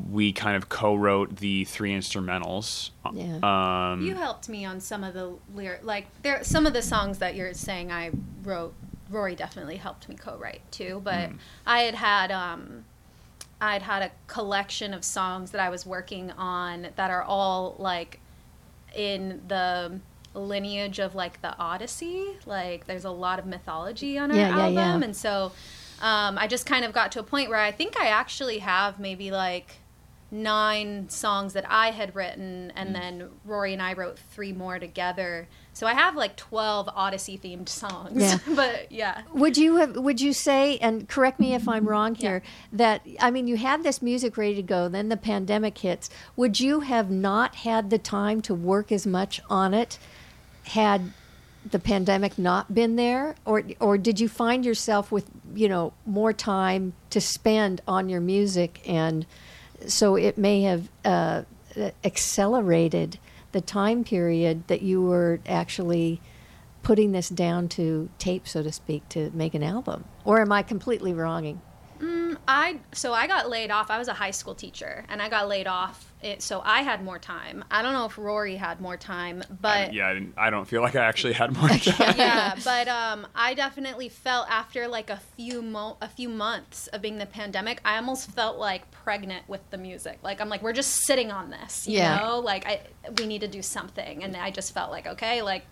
we kind of co-wrote the 3 instrumentals. Yeah. You helped me on some of the lyrics. Like, some of the songs that you're saying I wrote, Rory definitely helped me co-write too, but I'd had a collection of songs that I was working on that are all like in the lineage of like the Odyssey. Like, there's a lot of mythology on our album, and so I just kind of got to a point where I think I actually have maybe like 9 songs that I had written, and then Rory and I wrote 3 more together. So I have like 12 Odyssey themed songs. Yeah. But yeah. Would you say, and correct me if I'm wrong here, that, I mean, you had this music ready to go, then the pandemic hits. Would you have not had the time to work as much on it had the pandemic not been there? Or did you find yourself with, you know, more time to spend on your music, and so it may have accelerated the time period that you were actually putting this down to tape, so to speak, to make an album? Or am I completely wronging? I got laid off. I was a high school teacher, and I got laid off, so I had more time. I don't know if Rory had more time, but... I don't feel like I actually had more time. Yeah, but I definitely felt after like a few months of being the pandemic, I almost felt like pregnant with the music. Like, I'm like, we're just sitting on this, you know? Like, we need to do something. And I just felt like, okay, like,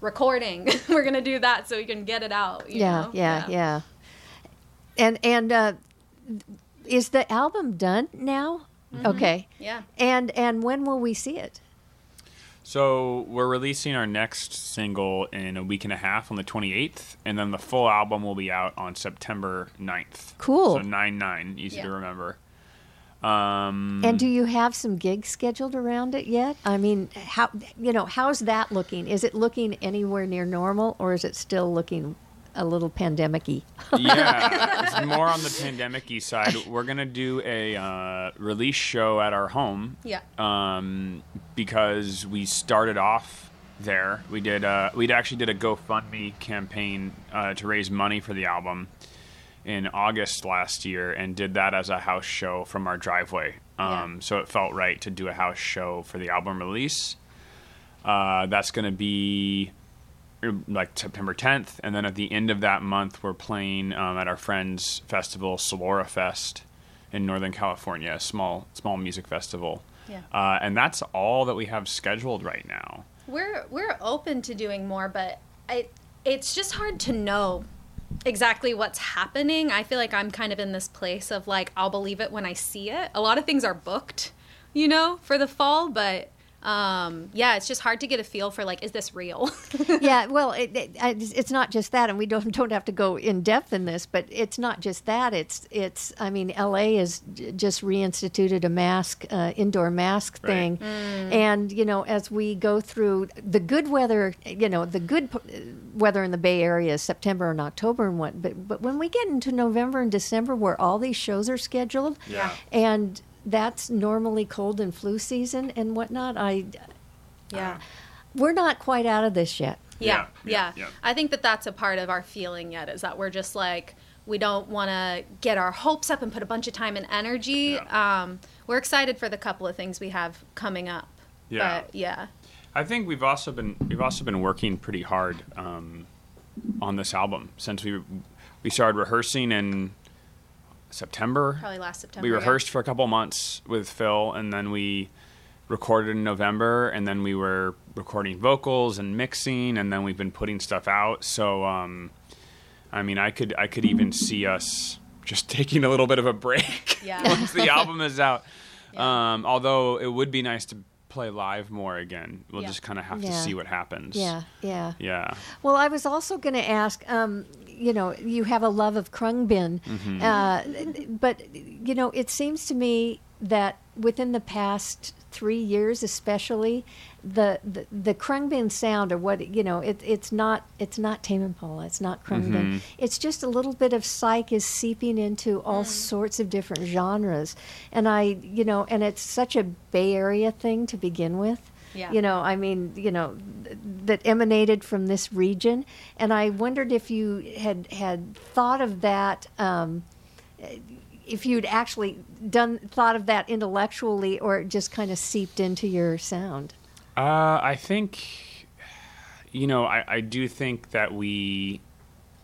recording. We're going to do that so we can get it out, you know? Yeah. And is the album done now? Mm-hmm. Okay. Yeah. And when will we see it? So we're releasing our next single in a week and a half on the 28th, and then the full album will be out on September 9th. Cool. So 9/9, easy to remember. And do you have some gigs scheduled around it yet? I mean, how's that looking? Is it looking anywhere near normal, or is it still looking a little pandemic-y? Yeah, it's more on the pandemic-y side. We're going to do a release show at our home. Yeah. Because we started off there. We did we actually did a GoFundMe campaign to raise money for the album in August last year, and did that as a house show from our driveway. So it felt right to do a house show for the album release. That's going to be like September 10th, and then at the end of that month we're playing at our friend's festival, Solora Fest, in Northern California, a small music festival. Yeah. And that's all that we have scheduled right now. We're open to doing more, but it's just hard to know exactly what's happening. I feel like I'm kind of in this place of like, I'll believe it when I see it. A lot of things are booked, you know, for the fall, but it's just hard to get a feel for, like, is this real? Yeah, well, it's not just that, and we don't have to go in depth in this, but it's not just that. It's I mean, LA has just reinstituted a mask, indoor mask thing. Right. And, you know, as we go through the good weather, you know, the good weather in the Bay Area is September and October and what, but when we get into November and December where all these shows are scheduled, and that's normally cold and flu season and whatnot. We're not quite out of this yet. Yeah. I think that's a part of our feeling yet, is that we're just like, we don't want to get our hopes up and put a bunch of time and energy. Yeah. We're excited for the couple of things we have coming up. Yeah, but, yeah. I think we've also been working pretty hard on this album since we started rehearsing in September. Probably last September. We rehearsed for a couple months with Phil, and then we recorded in November, and then we were recording vocals and mixing, and then we've been putting stuff out. So, I mean, I could even see us just taking a little bit of a break once the album is out. Yeah. Although it would be nice to play live more again. We'll just kind of have to see what happens. Yeah. Well, I was also going to ask... you know, you have a love of Khruangbin, but, you know, it seems to me that within the past 3 years, especially, the Khruangbin sound, or what, you know, it's not Tame Impala, it's not Khruangbin. It's just a little bit of psych is seeping into all sorts of different genres, and and it's such a Bay Area thing to begin with. Yeah. You know, I mean, you know, that emanated from this region. And I wondered if you had thought of that, if you'd actually thought of that intellectually, or it just kind of seeped into your sound. I think, you know, I do think that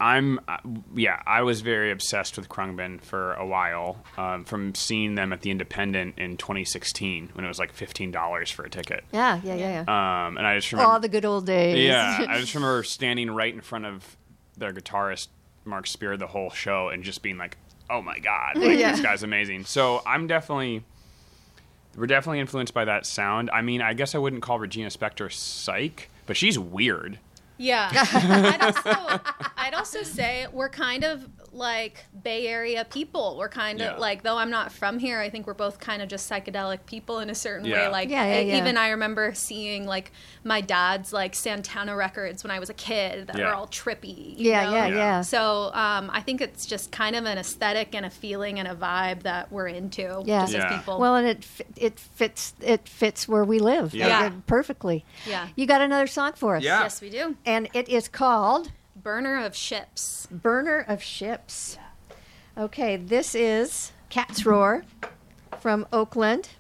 I was very obsessed with Khruangbin for a while, from seeing them at the Independent in 2016 when it was like $15 for a ticket. Yeah. And I just remember all the good old days. Yeah, I just remember standing right in front of their guitarist Mark Spear the whole show and just being like, "Oh my god, like, this guy's amazing." So I'm definitely We're definitely influenced by that sound. I mean, I guess I wouldn't call Regina Spektor psych, but she's weird. Yeah. I'd also say we're kind of like Bay Area people. We're kind of like, though I'm not from here, I think we're both kind of just psychedelic people in a certain way. Like, even I remember seeing like my dad's like Santana records when I was a kid that were all trippy. So I think it's just kind of an aesthetic and a feeling and a vibe that we're into. Yeah. Just as people. Well, and it fits where we live. Yeah. Perfectly. Yeah. You got another song for us? Yeah. Yes, we do. And it is called Burner of Ships. Burner of Ships. Yeah. Okay, this is Katzroar from Oakland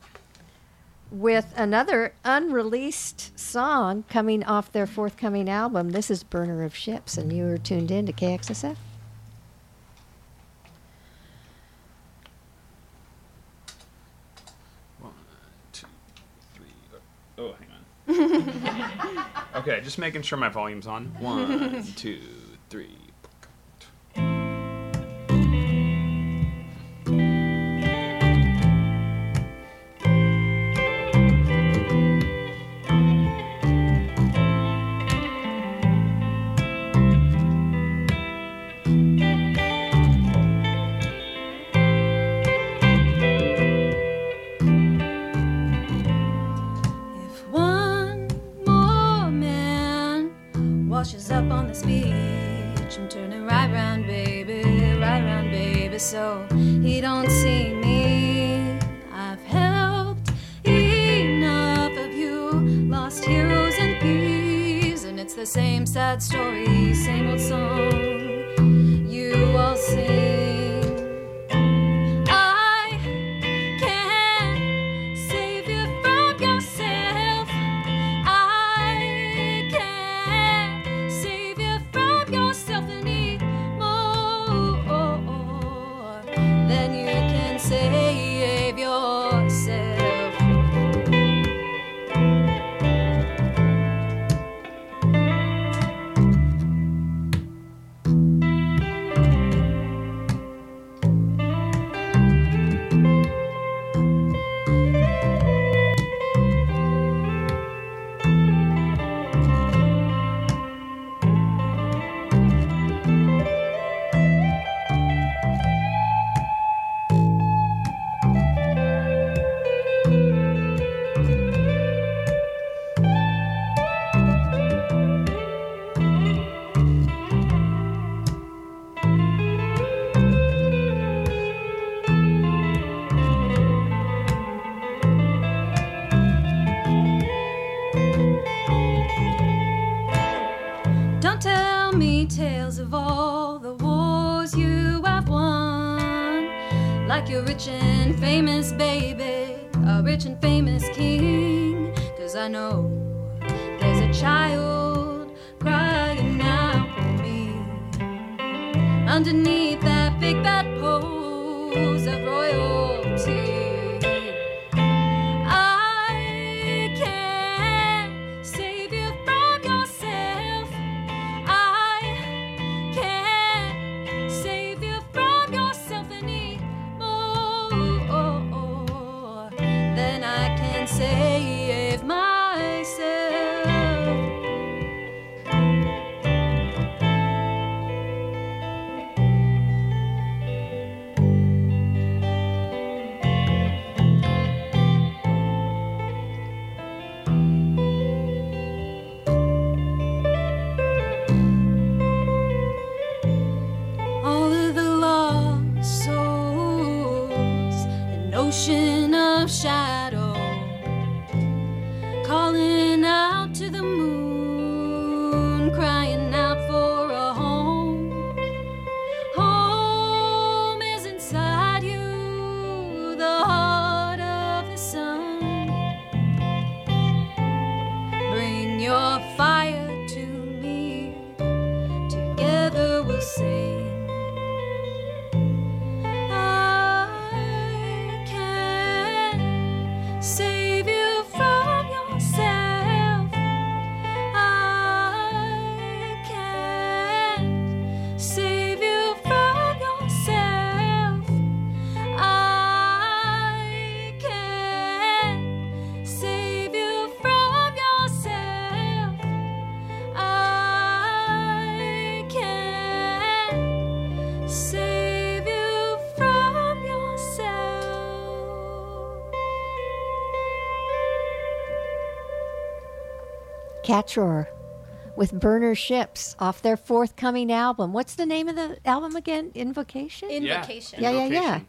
with another unreleased song coming off their forthcoming album. This is Burner of Ships, and you are tuned in to KXSF. One, two, three, oh, hang on. Okay, just making sure my volume's on. One, two, three. Up on this beach, I'm turning right round, baby, so he don't see me. I've helped enough of you, lost heroes and thieves, and it's the same sad story, same old song you all sing. Katzroar with Burner Ships off their forthcoming album. What's the name of the album again? Invocation? Invocation. Yeah. Nice.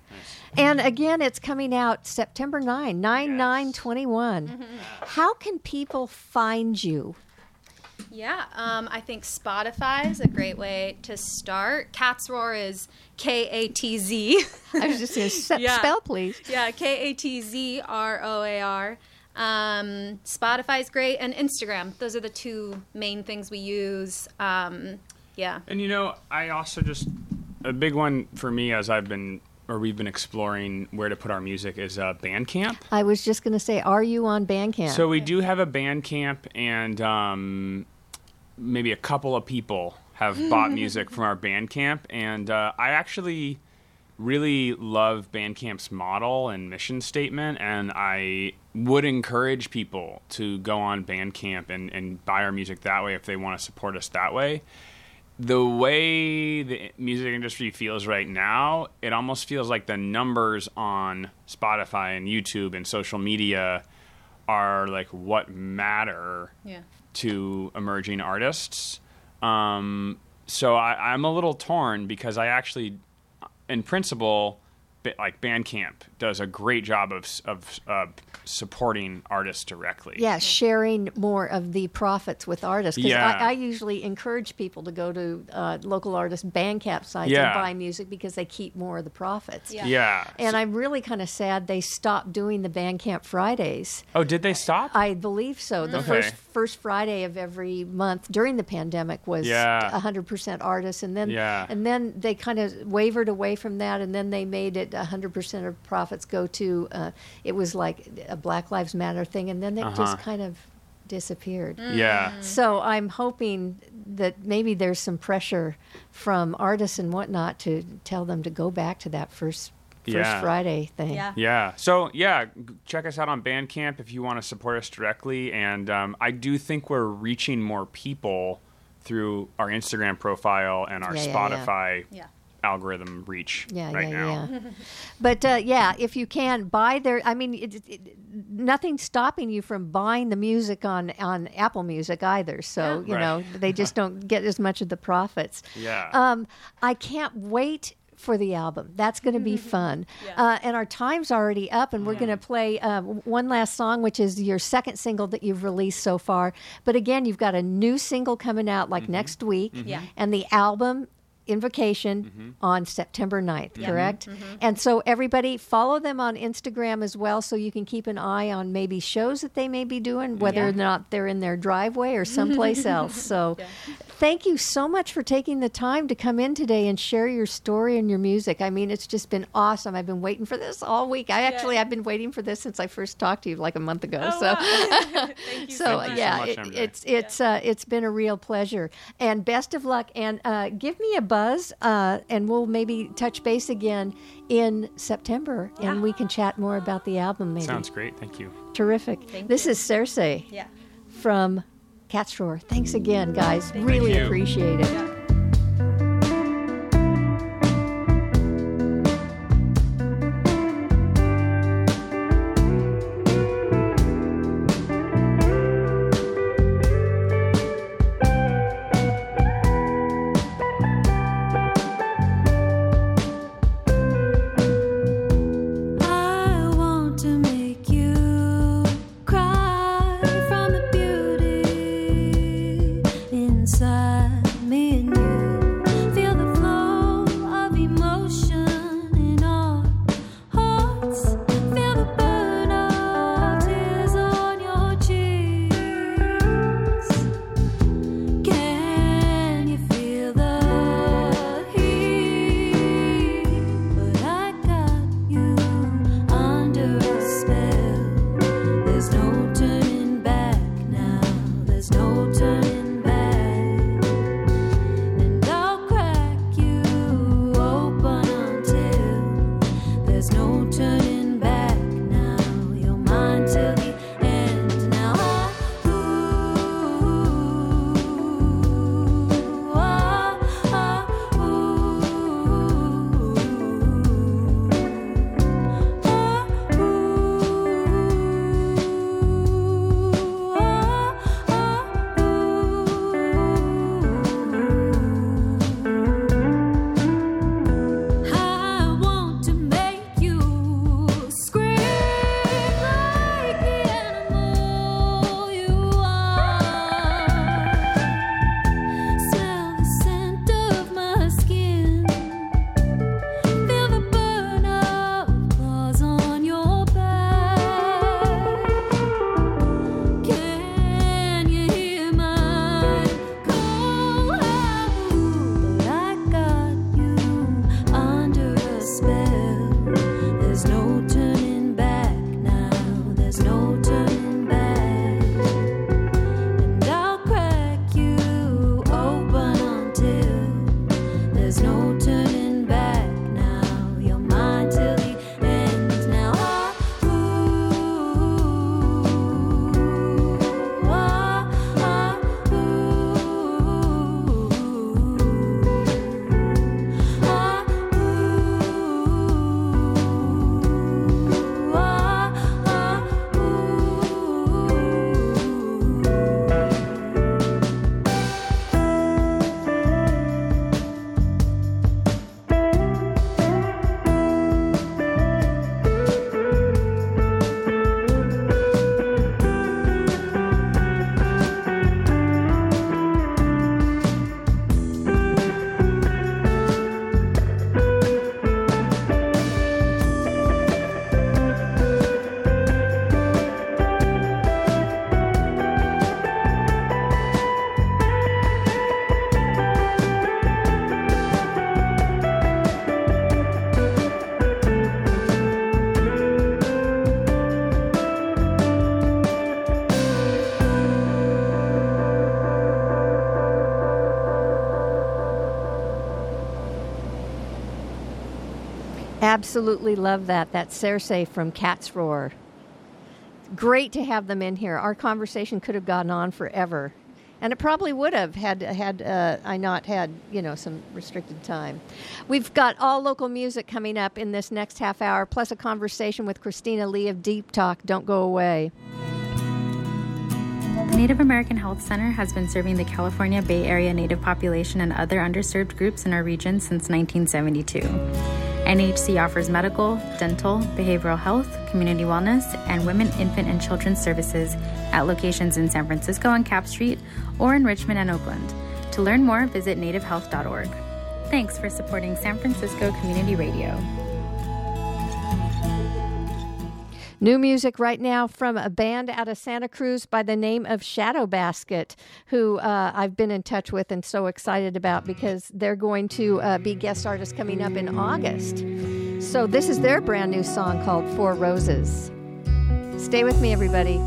And again, it's coming out September 9, 9/9/21. Mm-hmm. How can people find you? Yeah, I think Spotify is a great way to start. Katzroar is K-A-T-Z. I was just going to spell, please. Yeah, K-A-T-Z-R-O-A-R. Spotify is great, and Instagram. Those are the two main things we use. And, I also just, a big one for me as we've been exploring where to put our music is Bandcamp. I was just going to say, are you on Bandcamp? So we do have a Bandcamp, and maybe a couple of people have bought music from our Bandcamp, and I actually really love Bandcamp's model and mission statement, and I would encourage people to go on Bandcamp and buy our music that way if they want to support us that way. The way the music industry feels right now, it almost feels like the numbers on Spotify and YouTube and social media are like what matter to emerging artists. So I'm a little torn because I actually, in principle, like Bandcamp does a great job of supporting artists directly. Yeah, sharing more of the profits with artists. Because I usually encourage people to go to local artists' Bandcamp sites and buy music because they keep more of the profits. Yeah. And I'm really kind of sad they stopped doing the Bandcamp Fridays. Oh, did they stop? I believe so. The first Friday of every month during the pandemic was 100% artists. And then, and then they kind of wavered away from that, and then they made it 100% of profits go to, it was like a Black Lives Matter thing, and then it just kind of disappeared. So I'm hoping that maybe there's some pressure from artists and whatnot to tell them to go back to that first Friday thing. So check us out on Bandcamp if you want to support us directly, and I do think we're reaching more people through our Instagram profile and our Spotify algorithm reach now. But if you can buy their, nothing's stopping you from buying the music on Apple Music either. So they just don't get as much of the profits. I can't wait for the album. That's going to be fun. And our time's already up, and we're going to play one last song, which is your second single that you've released so far. But again, you've got a new single coming out like next week, and the album Invocation on September 9th, correct? And so everybody follow them on Instagram as well, so you can keep an eye on maybe shows that they may be doing, whether or not they're in their driveway or someplace else. So thank you so much for taking the time to come in today and share your story and your music. I mean, it's just been awesome. I've been waiting for this all week. I've been waiting for this since I first talked to you like a month ago. Wow. Thank you so much. It's been a real pleasure, and best of luck, and give me a buzz, and we'll maybe touch base again in September, and we can chat more about the album maybe. Sounds great. Thank you. Terrific. This is Circe from Katzroar. Thanks again, guys. Really appreciate it. Inside me Absolutely love that. That's Cersei from Katzroar. Great to have them in here. Our conversation could have gone on forever. And it probably would have had I not had, some restricted time. We've got all local music coming up in this next half hour, plus a conversation with Christina Lee of Deep Talk. Don't go away. The Native American Health Center has been serving the California Bay Area Native population and other underserved groups in our region since 1972. NHC offers medical, dental, behavioral health, community wellness, and women, infant, and children's services at locations in San Francisco on Cap Street or in Richmond and Oakland. To learn more, visit nativehealth.org. Thanks for supporting San Francisco Community Radio. New music right now from a band out of Santa Cruz by the name of Shadow Basket, who I've been in touch with and so excited about because they're going to be guest artists coming up in August. So this is their brand new song called Four Roses. Stay with me, everybody.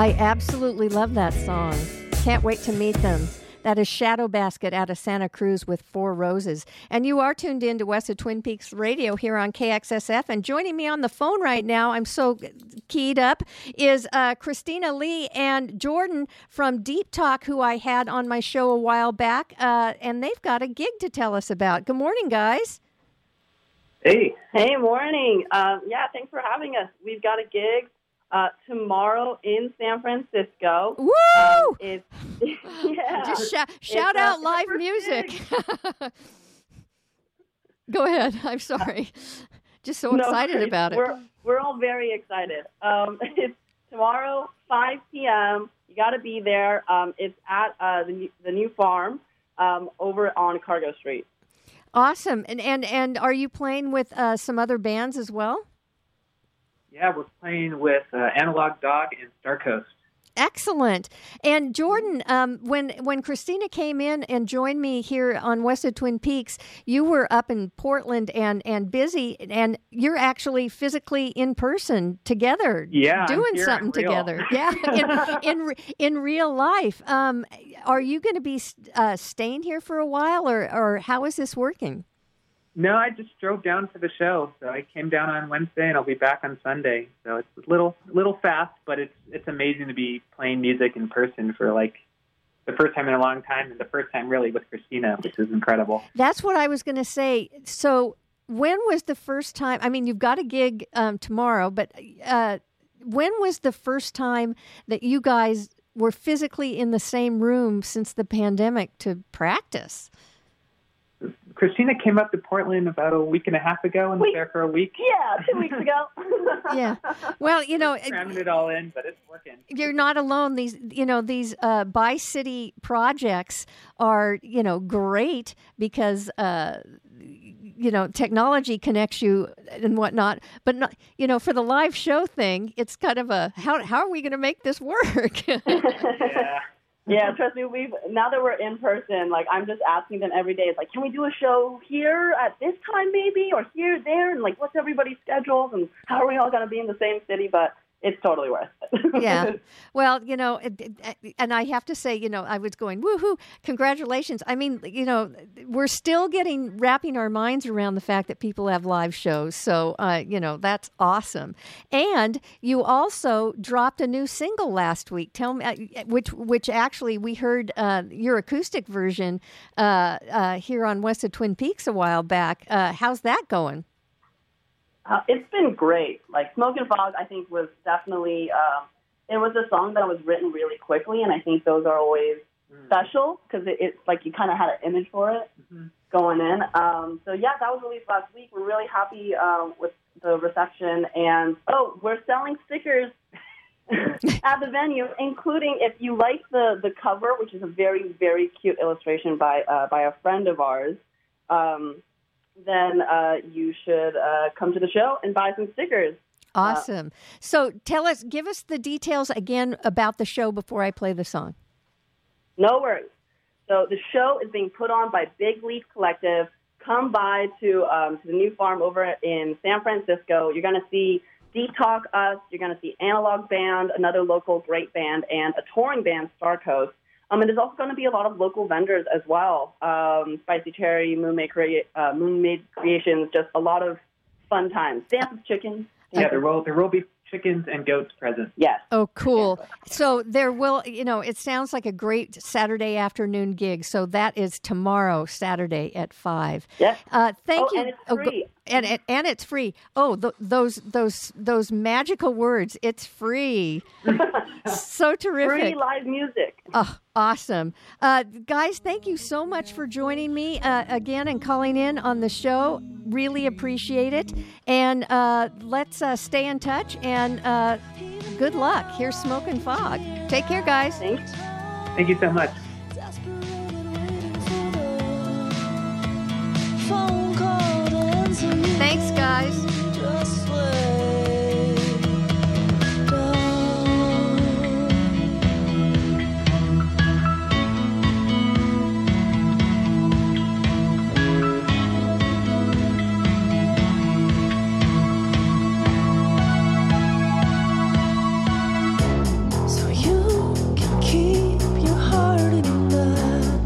I absolutely love that song. Can't wait to meet them. That is Shadow Basket out of Santa Cruz with Four Roses. And you are tuned in to West of Twin Peaks Radio here on KXSF. And joining me on the phone right now, I'm so keyed up, is Christina Lee and Jordan from Deep Talk, who I had on my show a while back. And they've got a gig to tell us about. Good morning, guys. Hey. Hey, morning. Yeah, thanks for having us. We've got a gig tomorrow in San Francisco. Woo! It's, yeah. Just shout out live music. Go ahead. I'm sorry. Just so excited about it. We're all very excited. It's tomorrow, 5 p.m. You got to be there. It's at the new farm over on Cargo Street. Awesome. And are you playing with some other bands as well? Yeah, we're playing with Analog Dog and Star Coast. Excellent. And Jordan, when Christina came in and joined me here on West of Twin Peaks, you were up in Portland and busy, and you're actually physically in person together, doing something together. Yeah, in real life. Are you going to be staying here for a while, or how is this working? No, I just drove down for the show. So I came down on Wednesday, and I'll be back on Sunday. So it's a little fast, but it's amazing to be playing music in person for, like, the first time in a long time, and the first time really with Christina, which is incredible. That's what I was going to say. So when was the first time? I mean, you've got a gig tomorrow, but when was the first time that you guys were physically in the same room since the pandemic to practice? Christina came up to Portland about a week and a half ago and was there for a week. Yeah, 2 weeks ago. Yeah. Well, you know, cramming it all in, but it's working. You're not alone. These bi-city projects are, great because technology connects you and whatnot. But not, for the live show thing, it's kind of a how are we going to make this work? Yeah. Yeah, trust me, now that we're in person, like, I'm just asking them every day, it's like, can we do a show here at this time maybe, or here, there, and, like, what's everybody's schedules, and how are we all going to be in the same city, but it's totally worth it. Yeah. Well, and I have to say, I was going, woohoo, congratulations. I mean, we're still wrapping our minds around the fact that people have live shows. So, that's awesome. And you also dropped a new single last week. Tell me, which actually we heard your acoustic version here on West of Twin Peaks a while back. How's that going? It's been great. Like, Smoke and Fog, I think, was definitely, it was a song that was written really quickly, and I think those are always special because it's like you kind of had an image for it going in. So, yeah, that was released last week. We're really happy with the reception. And, we're selling stickers at the venue, including if you like the cover, which is a very, very cute illustration by a friend of ours. Then you should come to the show and buy some stickers. Awesome. So give us the details again about the show before I play the song. No worries. So the show is being put on by Big Leaf Collective. Come by to the new farm over in San Francisco. You're going to see Deep Talk Us. You're going to see Analog Band, another local great band, and a touring band, Star Coast. And there's also going to be a lot of local vendors as well. Spicy Cherry, Moonmaid Creations, just a lot of fun times. Dance with chickens. Yeah, okay. There will be chickens and goats present. Yes. Oh, cool. So there will, it sounds like a great Saturday afternoon gig. So that is tomorrow, Saturday at 5. Yes. Thank you. And it's free. And it's free. Oh, those magical words! It's free. So terrific. Free live music. Oh, awesome, guys! Thank you so much for joining me again and calling in on the show. Really appreciate it. And let's stay in touch. And good luck. Here's Smoke and Fog. Take care, guys. Thanks. Thank you so much. Thanks, guys. Just wait. So you can keep your heart in love.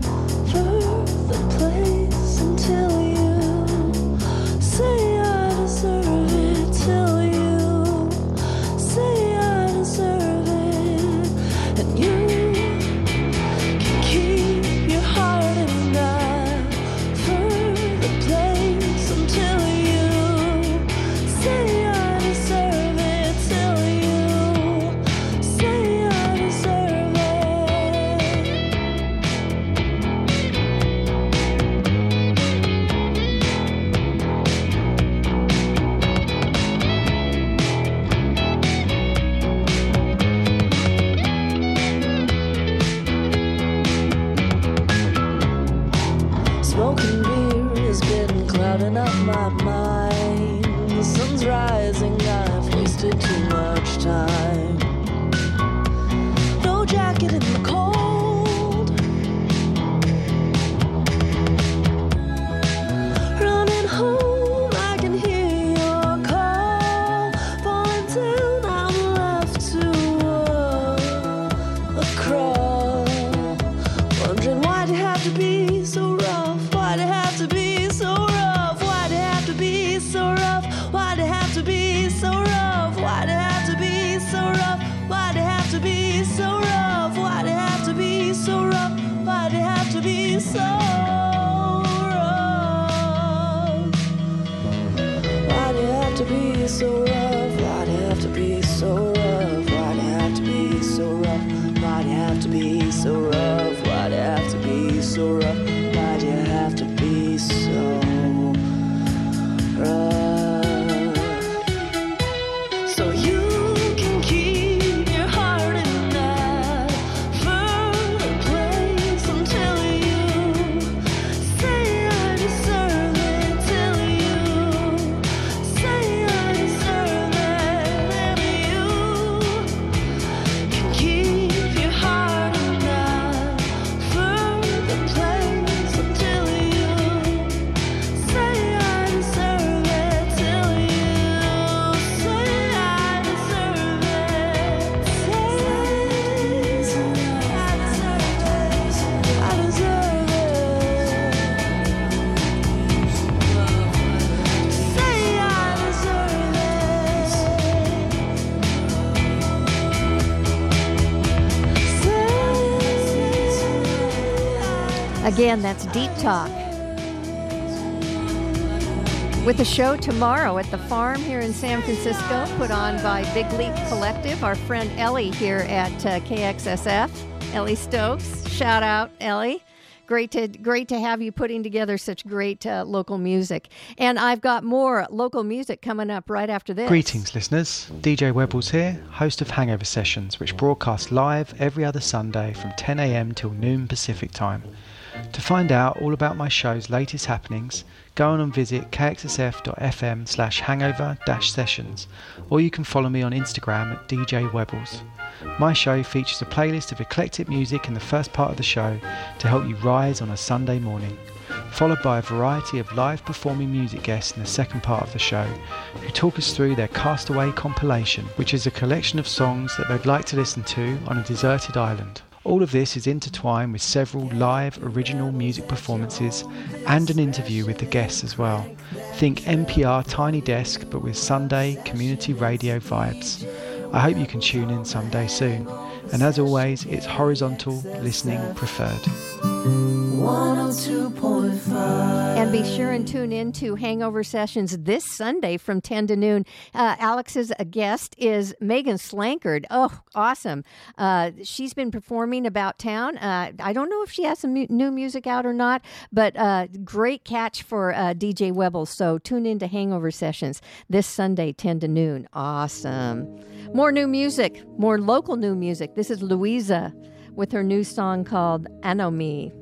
Again, that's Deep Talk. With a show tomorrow at the Farm here in San Francisco, put on by Big Leaf Collective, our friend Ellie here at KXSF, Ellie Stokes. Shout out, Ellie. Great to have you putting together such great local music. And I've got more local music coming up right after this. Greetings, listeners. DJ Webbles here, host of Hangover Sessions, which broadcasts live every other Sunday from 10 a.m. till noon Pacific time. To find out all about my show's latest happenings, go on and visit kxsf.fm/hangover-sessions, or you can follow me on Instagram at DJ Webbles. My show features a playlist of eclectic music in the first part of the show to help you rise on a Sunday morning, followed by a variety of live performing music guests in the second part of the show, who talk us through their Castaway compilation, which is a collection of songs that they'd like to listen to on a deserted island. All of this is intertwined with several live original music performances and an interview with the guests as well. Think NPR Tiny Desk, but with Sunday community radio vibes. I hope you can tune in someday soon. And as always, it's horizontal listening preferred. And be sure and tune in to Hangover Sessions this Sunday from 10 to noon. Alex's guest is Megan Slankard. Oh, awesome. She's been performing about town. I don't know if she has some new music out or not, but great catch for DJ Webbles. So tune in to Hangover Sessions this Sunday, 10 to noon. Awesome. More new music, more local new music. This is Louisa with her new song called Anomi.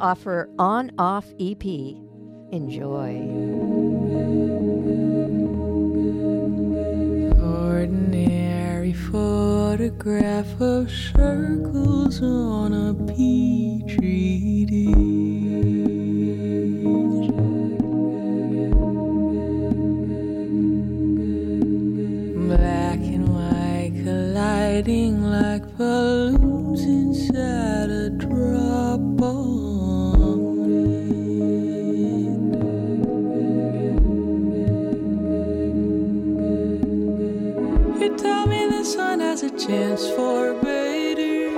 Offer on off EP. Enjoy. Ordinary photograph of circles on a petri dish. Black and white colliding like balloons inside a drop ball. A chance for better,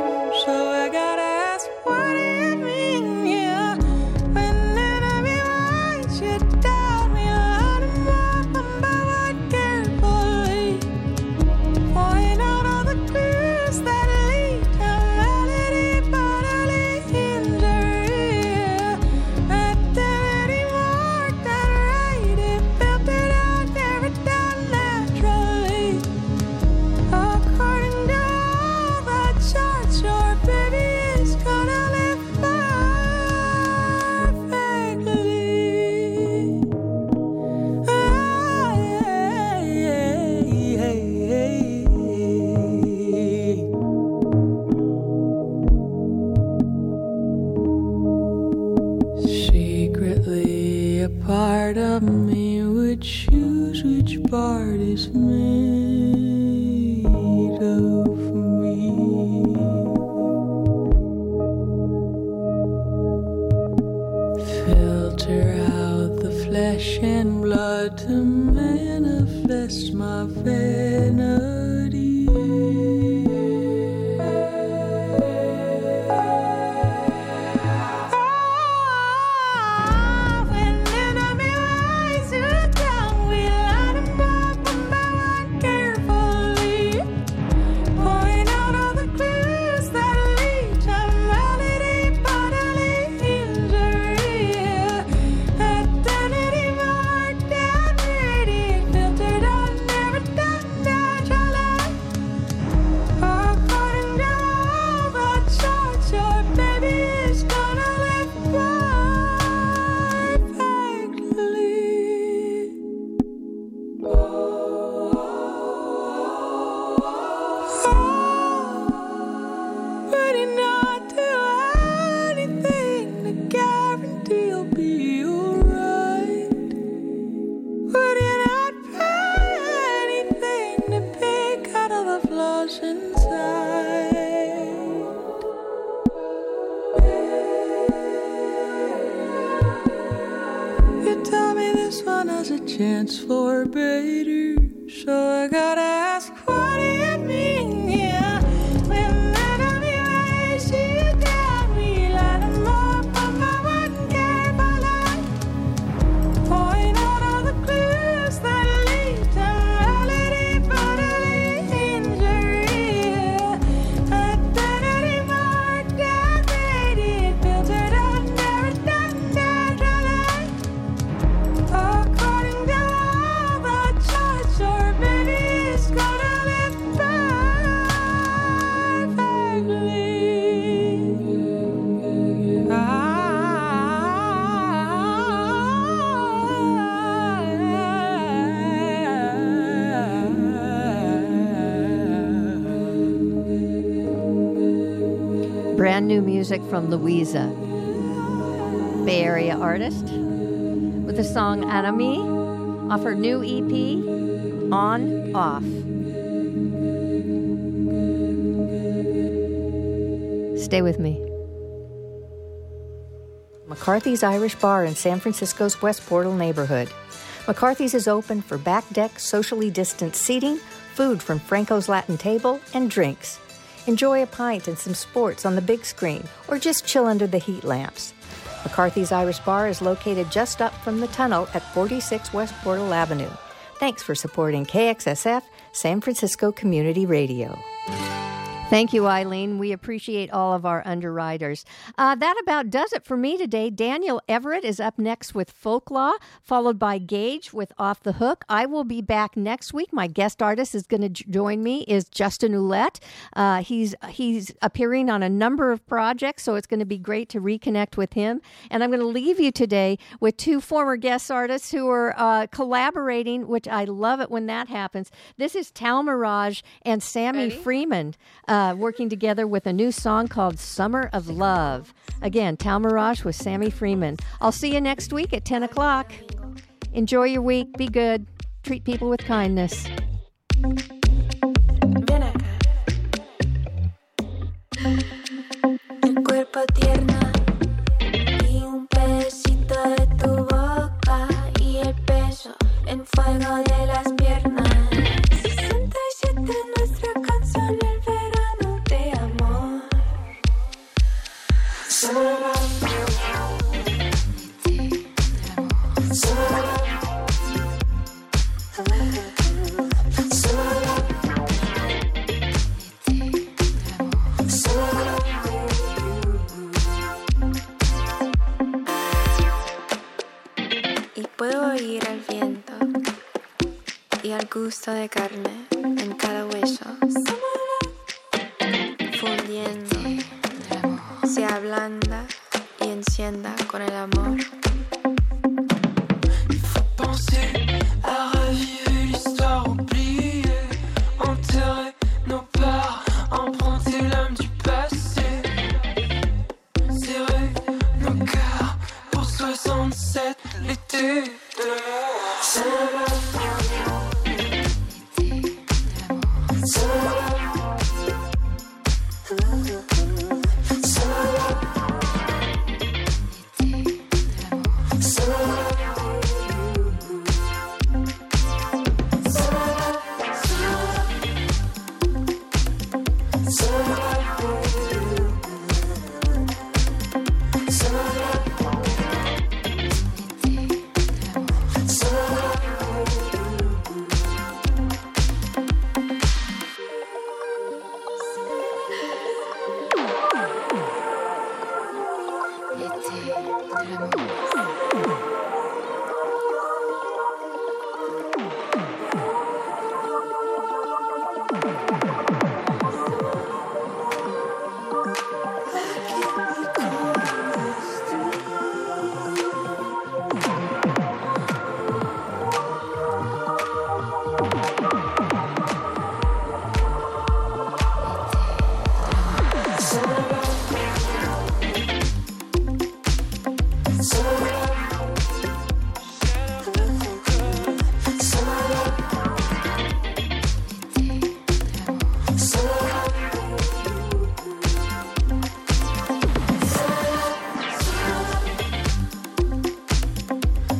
so I gotta ask, what do you mean, yeah? When enemy writes you down, me out of my mind carefully, point out all the clues that lead to melody, bodily injury, yeah. Not done any work that right, it built it out, never done naturally. Part of me would choose which part is made of me. Filter out the flesh and blood to manifest my vanity. Chance for better, so I gotta ask, what do you mean, yeah? When enemy raised you down, we let them up. brand new music from Louisa, Bay Area artist, with the song Enemy off her new EP, On Off. Stay with me. McCarthy's Irish Bar in San Francisco's West Portal neighborhood. McCarthy's is open for back deck, socially distanced seating, food from Franco's Latin Table, and drinks. Enjoy a pint and some sports on the big screen, or just chill under the heat lamps. McCarthy's Irish Bar is located just up from the tunnel at 46 West Portal Avenue. Thanks for supporting KXSF, San Francisco Community Radio. Thank you, Eileen. We appreciate all of our underwriters. That about does it for me today. Daniel Everett is up next with Folklaw, followed by Gage with Off the Hook. I will be back next week. My guest artist is going to join me is Justin Ouellette. He's appearing on a number of projects, so it's going to be great to reconnect with him. And I'm going to leave you today with two former guest artists who are collaborating, which I love it when that happens. This is Tal Mirage and Sammy Freeman. Working together with a new song called Summer of Love. Again, Tal Mirage with Sammy Freeman. I'll see you next week at 10 o'clock. Enjoy your week. Be good. Treat people with kindness. Gusto de carne en cada hueso, fundiendo, se ablanda y encienda con el amor.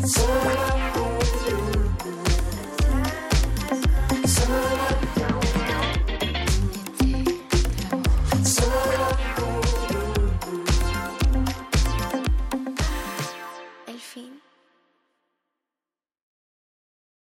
So